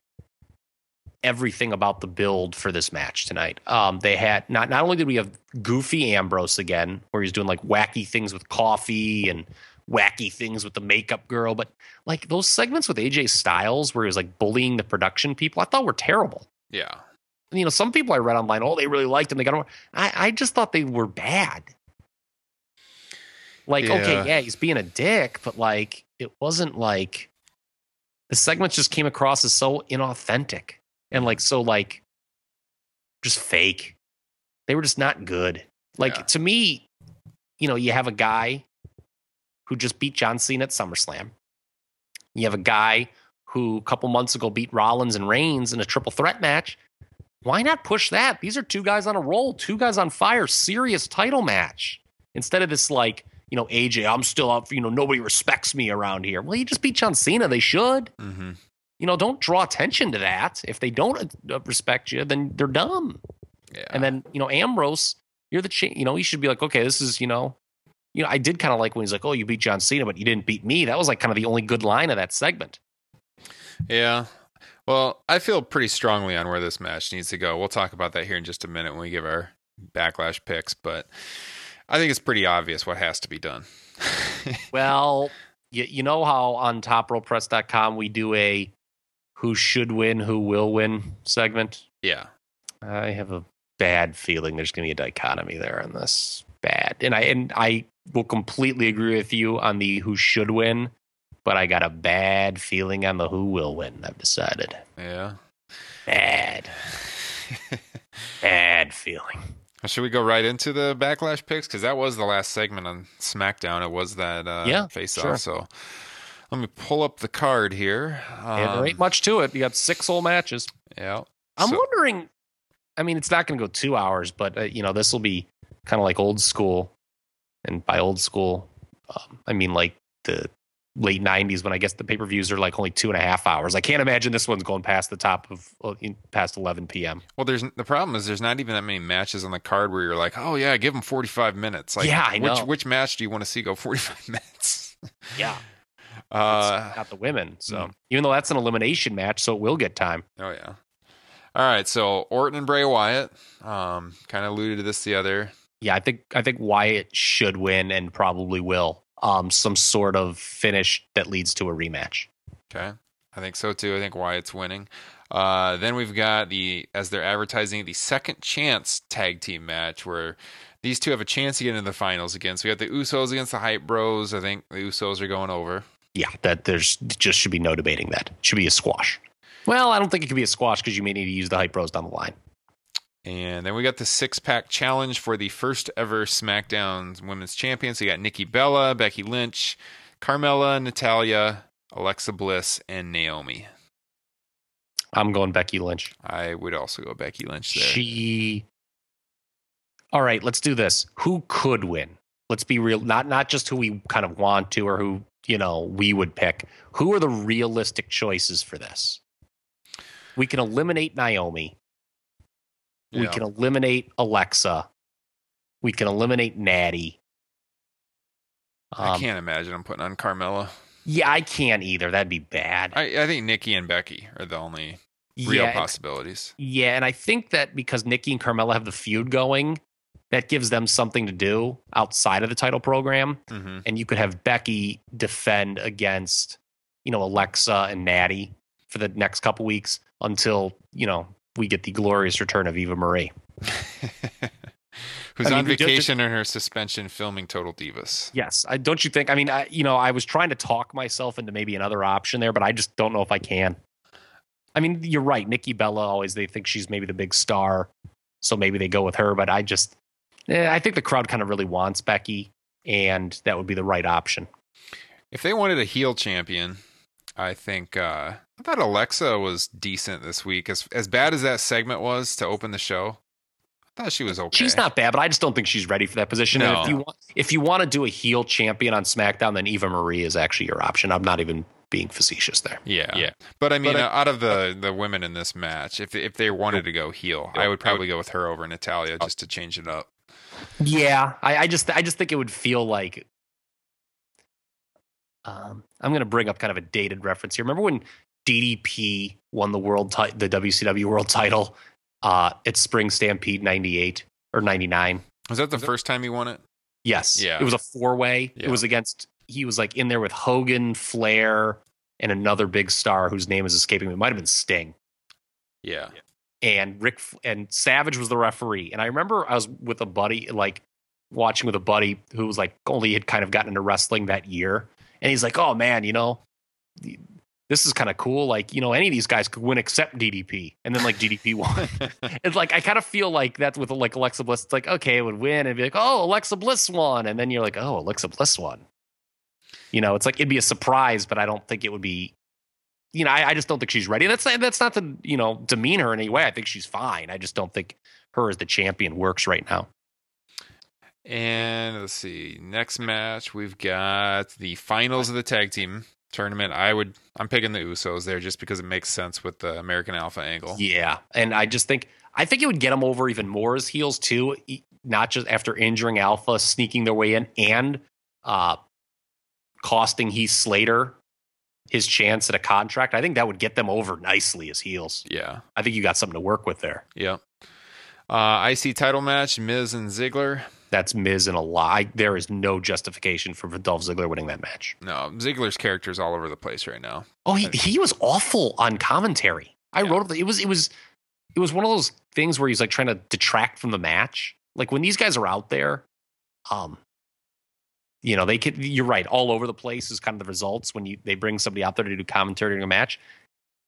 everything about the build for this match tonight. Um, they had, not, not only did we have goofy Ambrose again, where he's doing like wacky things with coffee and wacky things with the makeup girl, but like those segments with A J Styles where he was like bullying the production people, I thought were terrible. Yeah. You know, some people I read online, oh, they really liked him. They got them. I, I just thought they were bad. Like, yeah. okay, yeah, he's being a dick, but like, it wasn't like the segments just came across as so inauthentic and like so like just fake. They were just not good. Like yeah. to me, you know, you have a guy who just beat John Cena at SummerSlam. You have a guy who a couple months ago beat Rollins and Reigns in a triple threat match. Why not push that? These are two guys on a roll, two guys on fire, serious title match. Instead of this, like, you know, A J, I'm still up, you know, nobody respects me around here. Well, you just beat John Cena. They should. Mm-hmm. You know, don't draw attention to that. If they don't respect you, then they're dumb. Yeah. And then, you know, Ambrose, you're the, cha- you know, he should be like, okay, this is, you know, you know, I did kind of like when he's like, oh, you beat John Cena, but you didn't beat me. That was like kind of the only good line of that segment. Yeah. Well, I feel pretty strongly on where this match needs to go. We'll talk about that here in just a minute when we give our Backlash picks, but I think it's pretty obvious what has to be done. Well, you, you know how on Top Rope Press dot com we do a who should win, who will win segment? Yeah. I have a bad feeling there's going to be a dichotomy there on this. Bad. And I and I will completely agree with you on the who should win. But I got a bad feeling on the who will win, I've decided. Yeah. Bad. Bad feeling. Should we go right into the Backlash picks? Because that was the last segment on SmackDown. It was that uh, yeah, face-off. Sure. So let me pull up the card here. Um, yeah, there ain't much to it. You got six whole matches. Yeah. I'm so, wondering, I mean, it's not going to go two hours, but, uh, you know, this will be kind of like old school. And by old school, um, I mean like the late nineties when I guess the pay-per-views are like only two and a half hours. I can't imagine this one's going past the top of well, past eleven p.m. Well, there's the problem is there's not even that many matches on the card where you're like, oh yeah, give them forty-five minutes. Like, yeah, I know. Which, which match do you want to see go forty-five minutes? Yeah. Uh, not the women. So mm. even though that's an elimination match, so it will get time. Oh yeah. All right. So Orton and Bray Wyatt, um, kind of alluded to this the other. Yeah. I think, I think Wyatt should win and probably will. Um, some sort of finish that leads to a rematch. Okay. I think so too. I think Wyatt's winning. Uh, then we've got the, as they're advertising, the second chance tag team match where these two have a chance to get into the finals again. So we got the Usos against the Hype Bros. I think the Usos are going over. Yeah, that there's just should be no debating that. It should be a squash. Well, I don't think it could be a squash because you may need to use the Hype Bros down the line. And then we got the six-pack challenge for the first ever SmackDown Women's Champion. So you got Nikki Bella, Becky Lynch, Carmella, Natalia, Alexa Bliss, and Naomi. I'm going Becky Lynch. I would also go Becky Lynch there. She. All right, let's do this. Who could win? Let's be real. Not not just who we kind of want to or who, you know, we would pick. Who are the realistic choices for this? We can eliminate Naomi. We yeah. can eliminate Alexa. We can eliminate Natty. Um, I can't imagine I'm putting on Carmella. Yeah, I can't either. That'd be bad. I, I think Nikki and Becky are the only real yeah, possibilities. And, yeah, and I think that because Nikki and Carmella have the feud going, that gives them something to do outside of the title program. Mm-hmm. And you could have Becky defend against, you know, Alexa and Natty for the next couple weeks until, you know, we get the glorious return of Eva Marie. Who's I mean, on vacation in her suspension filming Total Divas. Yes. I, don't you think? I mean, I, you know, I was trying to talk myself into maybe another option there, but I just don't know if I can. I mean, you're right. Nikki Bella always, they think she's maybe the big star. So maybe they go with her, but I just, eh, I think the crowd kind of really wants Becky and that would be the right option. If they wanted a heel champion, I think, uh, I thought Alexa was decent this week. As as bad as that segment was to open the show, I thought she was okay. She's not bad, but I just don't think she's ready for that position. No. And if you want, if you want to do a heel champion on SmackDown, then Eva Marie is actually your option. I'm not even being facetious there. Yeah, yeah. But I mean, but I, uh, out of the, the women in this match, if if they wanted to go heel, I would probably go with her over Natalia just to change it up. Yeah, I, I just I just think it would feel like. Um, I'm going to bring up kind of a dated reference here. Remember when D D P won the world, ti- the W C W world title uh, at Spring Stampede ninety-eight or ninety-nine. Was that the was first it? time he won it? Yes. Yeah. It was a four-way. Yeah. It was against, he was like in there with Hogan, Flair, and another big star whose name is escaping me. It might have been Sting. Yeah. And Rick and Savage was the referee. And I remember I was with a buddy, like watching with a buddy who was like only had kind of gotten into wrestling that year. And he's like, oh, man, you know, this is kind of cool. Like, you know, any of these guys could win except D D P. And then like D D P won. It's like I kind of feel like that's with like Alexa Bliss. It's like, OK, it would win and be like, oh, Alexa Bliss won. And then you're like, oh, Alexa Bliss won. You know, it's like it'd be a surprise, but I don't think it would be. You know, I, I just don't think she's ready. That's not, that's not to, you know, demean her in any way. I think she's fine. I just don't think her as the champion works right now. And let's see. Next match, we've got the finals of the tag team tournament. I would, I'm picking the Usos there just because it makes sense with the American Alpha angle. Yeah, and I just think, I think it would get them over even more as heels too. Not just after injuring Alpha, sneaking their way in, and uh, costing Heath Slater his chance at a contract. I think that would get them over nicely as heels. Yeah. I think you got something to work with there. Yeah. Uh, I C title match, Miz and Ziggler. That's Miz and a lie. There is no justification for Dolph Ziggler winning that match. No, Ziggler's character is all over the place right now. Oh, he, he was awful on commentary. I yeah. wrote, it was, it was, it was one of those things where he's like trying to detract from the match. Like when these guys are out there, um, you know, they could, you're right, all over the place is kind of the results when you they bring somebody out there to do commentary during a match.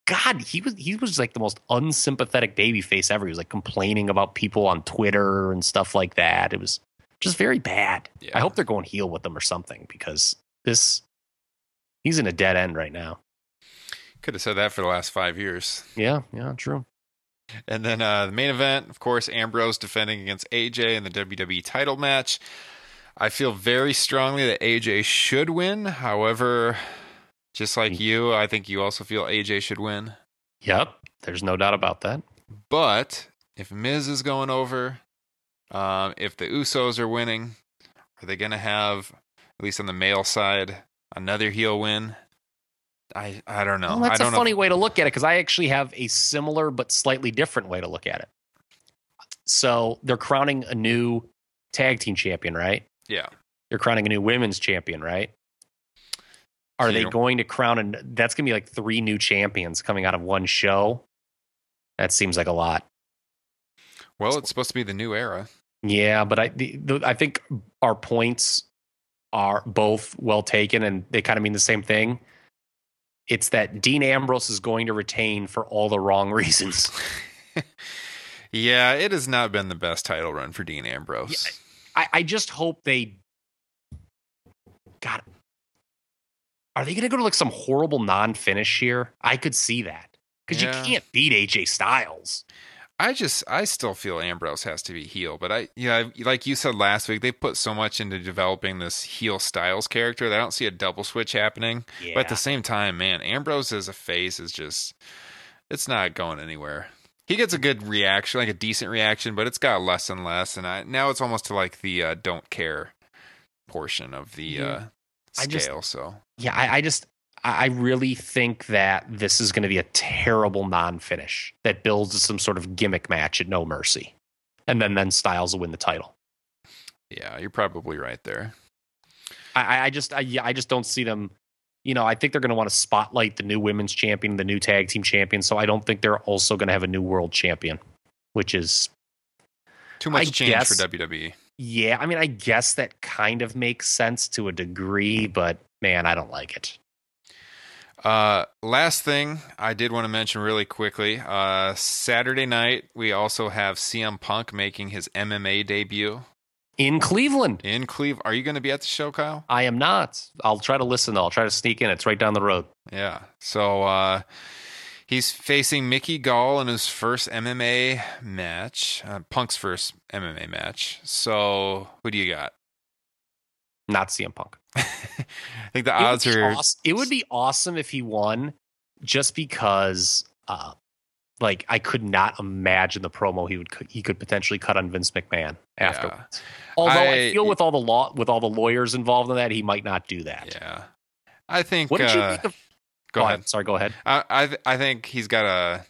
God, he was he was like the most unsympathetic babyface ever. He was like complaining about people on Twitter and stuff like that. It was just very bad. Yeah. I hope they're going heel with them or something, because this he's in a dead end right now. Could have said that for the last five years. Yeah, yeah, true. And then uh, the main event, of course, Ambrose defending against A J in the W W E title match. I feel very strongly that A J should win. However, just like you, I think you also feel A J should win. Yep. There's no doubt about that. But if Miz is going over, um, if the Usos are winning, are they going to have, at least on the male side, another heel win? I, I don't know. Well, that's I don't a know funny if- way to look at it, because I actually have a similar but slightly different way to look at it. So they're crowning a new tag team champion, right? Yeah. They're crowning a new women's champion, right? Are they going to crown, and that's going to be like three new champions coming out of one show? That seems like a lot. Well, it's supposed to be the new era. Yeah, but I the, the, I think our points are both well taken, and they kind of mean the same thing. It's that Dean Ambrose is going to retain for all the wrong reasons. Yeah, it has not been the best title run for Dean Ambrose. Yeah, I, I just hope they got it. Are they going to go to like some horrible non-finish here? I could see that, because yeah. you can't beat A J Styles. I just, I still feel Ambrose has to be heel, but I, yeah, like you said last week, they put so much into developing this heel Styles character that I don't see a double switch happening. Yeah. But at the same time, man, Ambrose as a face is just, it's not going anywhere. He gets a good reaction, like a decent reaction, but it's got less and less. And I, now it's almost to like the uh, don't care portion of the, mm-hmm. uh, scale. I just, so yeah, I, I just I really think that this is going to be a terrible non-finish that builds to some sort of gimmick match at No Mercy, and then then Styles will win the title. Yeah, you're probably right there. I, I just I, yeah, I just don't see them. You know, I think they're going to want to spotlight the new women's champion, the new tag team champion. So I don't think they're also going to have a new world champion, which is too much I change guess, for W W E. Yeah, I mean, I guess that kind of makes sense to a degree, but man, I don't like it. Uh, last thing I did want to mention really quickly, uh, Saturday night, we also have C M Punk making his M M A debut. In Cleveland. In Cleveland. Are you going to be at the show, Kyle? I am not. I'll try to listen, though. I'll try to sneak in. It's right down the road. Yeah, so uh, he's facing Mickey Gall in his first M M A match, uh, Punk's first M M A match. So, who do you got? Not C M Punk. I think the odds are... Awesome. It would be awesome if he won, just because, uh, like, I could not imagine the promo he would he could potentially cut on Vince McMahon afterwards. Yeah. Although I, I feel with all the law with all the lawyers involved in that, he might not do that. Yeah, I think. What did uh, you think of? Go oh, ahead. I'm sorry, go ahead. I I, th- I think he's got a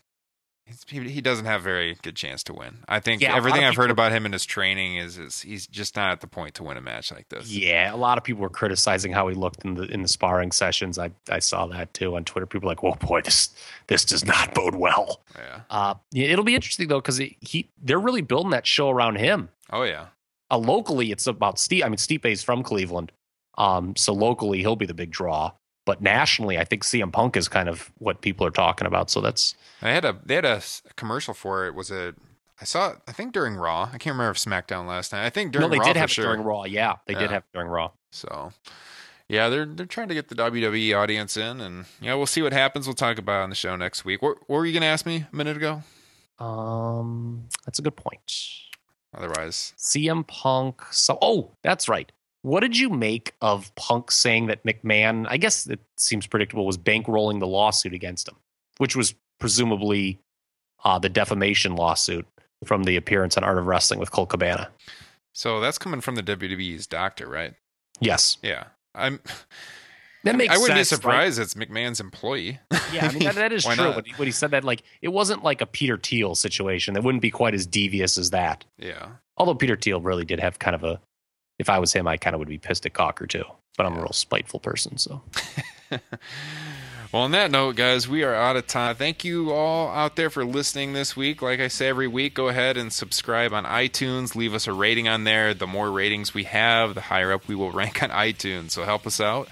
he, he doesn't have a very good chance to win. I think yeah, everything I've heard about him in his training is, is he's just not at the point to win a match like this. Yeah, a lot of people were criticizing how he looked in the in the sparring sessions. I, I saw that too on Twitter. People were like, "Whoa, boy, this this does not bode well." Yeah. Uh, it'll be interesting though, because he, he they're really building that show around him. Oh yeah. Uh, locally, it's about Stipe. I mean, Stipe's from Cleveland, um, so locally he'll be the big draw. But nationally, I think C M Punk is kind of what people are talking about. So that's. I had a they had a commercial for it. it was a I saw it, I think during Raw. I can't remember if SmackDown last night. I think during Raw. No, they Raw did have sure. it during Raw. Yeah, they yeah. did have it during Raw. So. Yeah, they're they're trying to get the W W E audience in, and yeah, we'll see what happens. We'll talk about it on the show next week. What, what were you going to ask me a minute ago? Um, that's a good point. Otherwise, C M Punk. So, oh, that's right. What did you make of Punk saying that McMahon? I guess it seems predictable. Was bankrolling the lawsuit against him, which was presumably uh, the defamation lawsuit from the appearance on Art of Wrestling with Colt Cabana. So that's coming from the W W E's doctor, right? Yes. Yeah. I'm that makes I wouldn't sense, be surprised, right? It's McMahon's employee. Yeah, I mean, that, that is true. When he, when he said that, like, it wasn't like a Peter Thiel situation. That wouldn't be quite as devious as that. Yeah. Although Peter Thiel really did have kind of a, if I was him, I kind of would be pissed at Cocker too. But I'm yeah. a real spiteful person, so. Well, on that note, guys, we are out of time. Thank you all out there for listening this week. Like I say every week, go ahead and subscribe on iTunes. Leave us a rating on there. The more ratings we have, the higher up we will rank on iTunes. So help us out.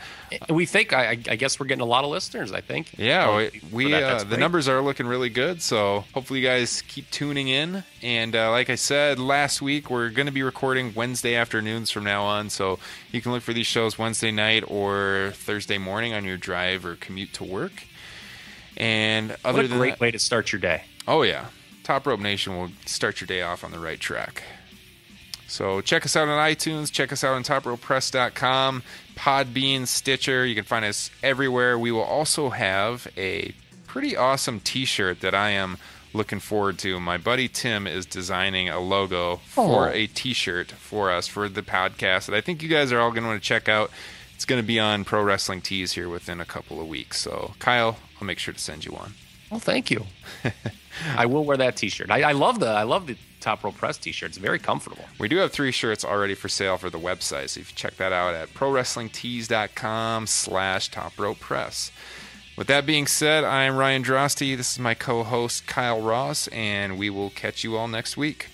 We think, I, I guess we're getting a lot of listeners, I think. Yeah, we, we uh, the numbers are looking really good. So hopefully you guys keep tuning in. And uh, like I said last week, we're going to be recording Wednesday afternoons from now on. So you can look for these shows Wednesday night or Thursday morning on your drive or commute to work. And other what a than great that, way to start your day. Oh, yeah. Top Rope Nation will start your day off on the right track. So check us out on iTunes. Check us out on Top Rope Press dot com, Podbean, Stitcher. You can find us everywhere. We will also have a pretty awesome T-shirt that I am looking forward to. My buddy Tim is designing a logo for oh. a T-shirt for us for the podcast that I think you guys are all going to want to check out. It's going to be on Pro Wrestling Tees here within a couple of weeks. So, Kyle, I'll make sure to send you one. Well, thank you. I will wear that T-shirt. I, I love the I love the Top Rope Press T-shirt. It's very comfortable. We do have three shirts already for sale for the website, so you can check that out at Pro Wrestling Tees dot com slash Top Rope Press. With that being said, I am Ryan Droste. This is my co-host, Kyle Ross, and we will catch you all next week.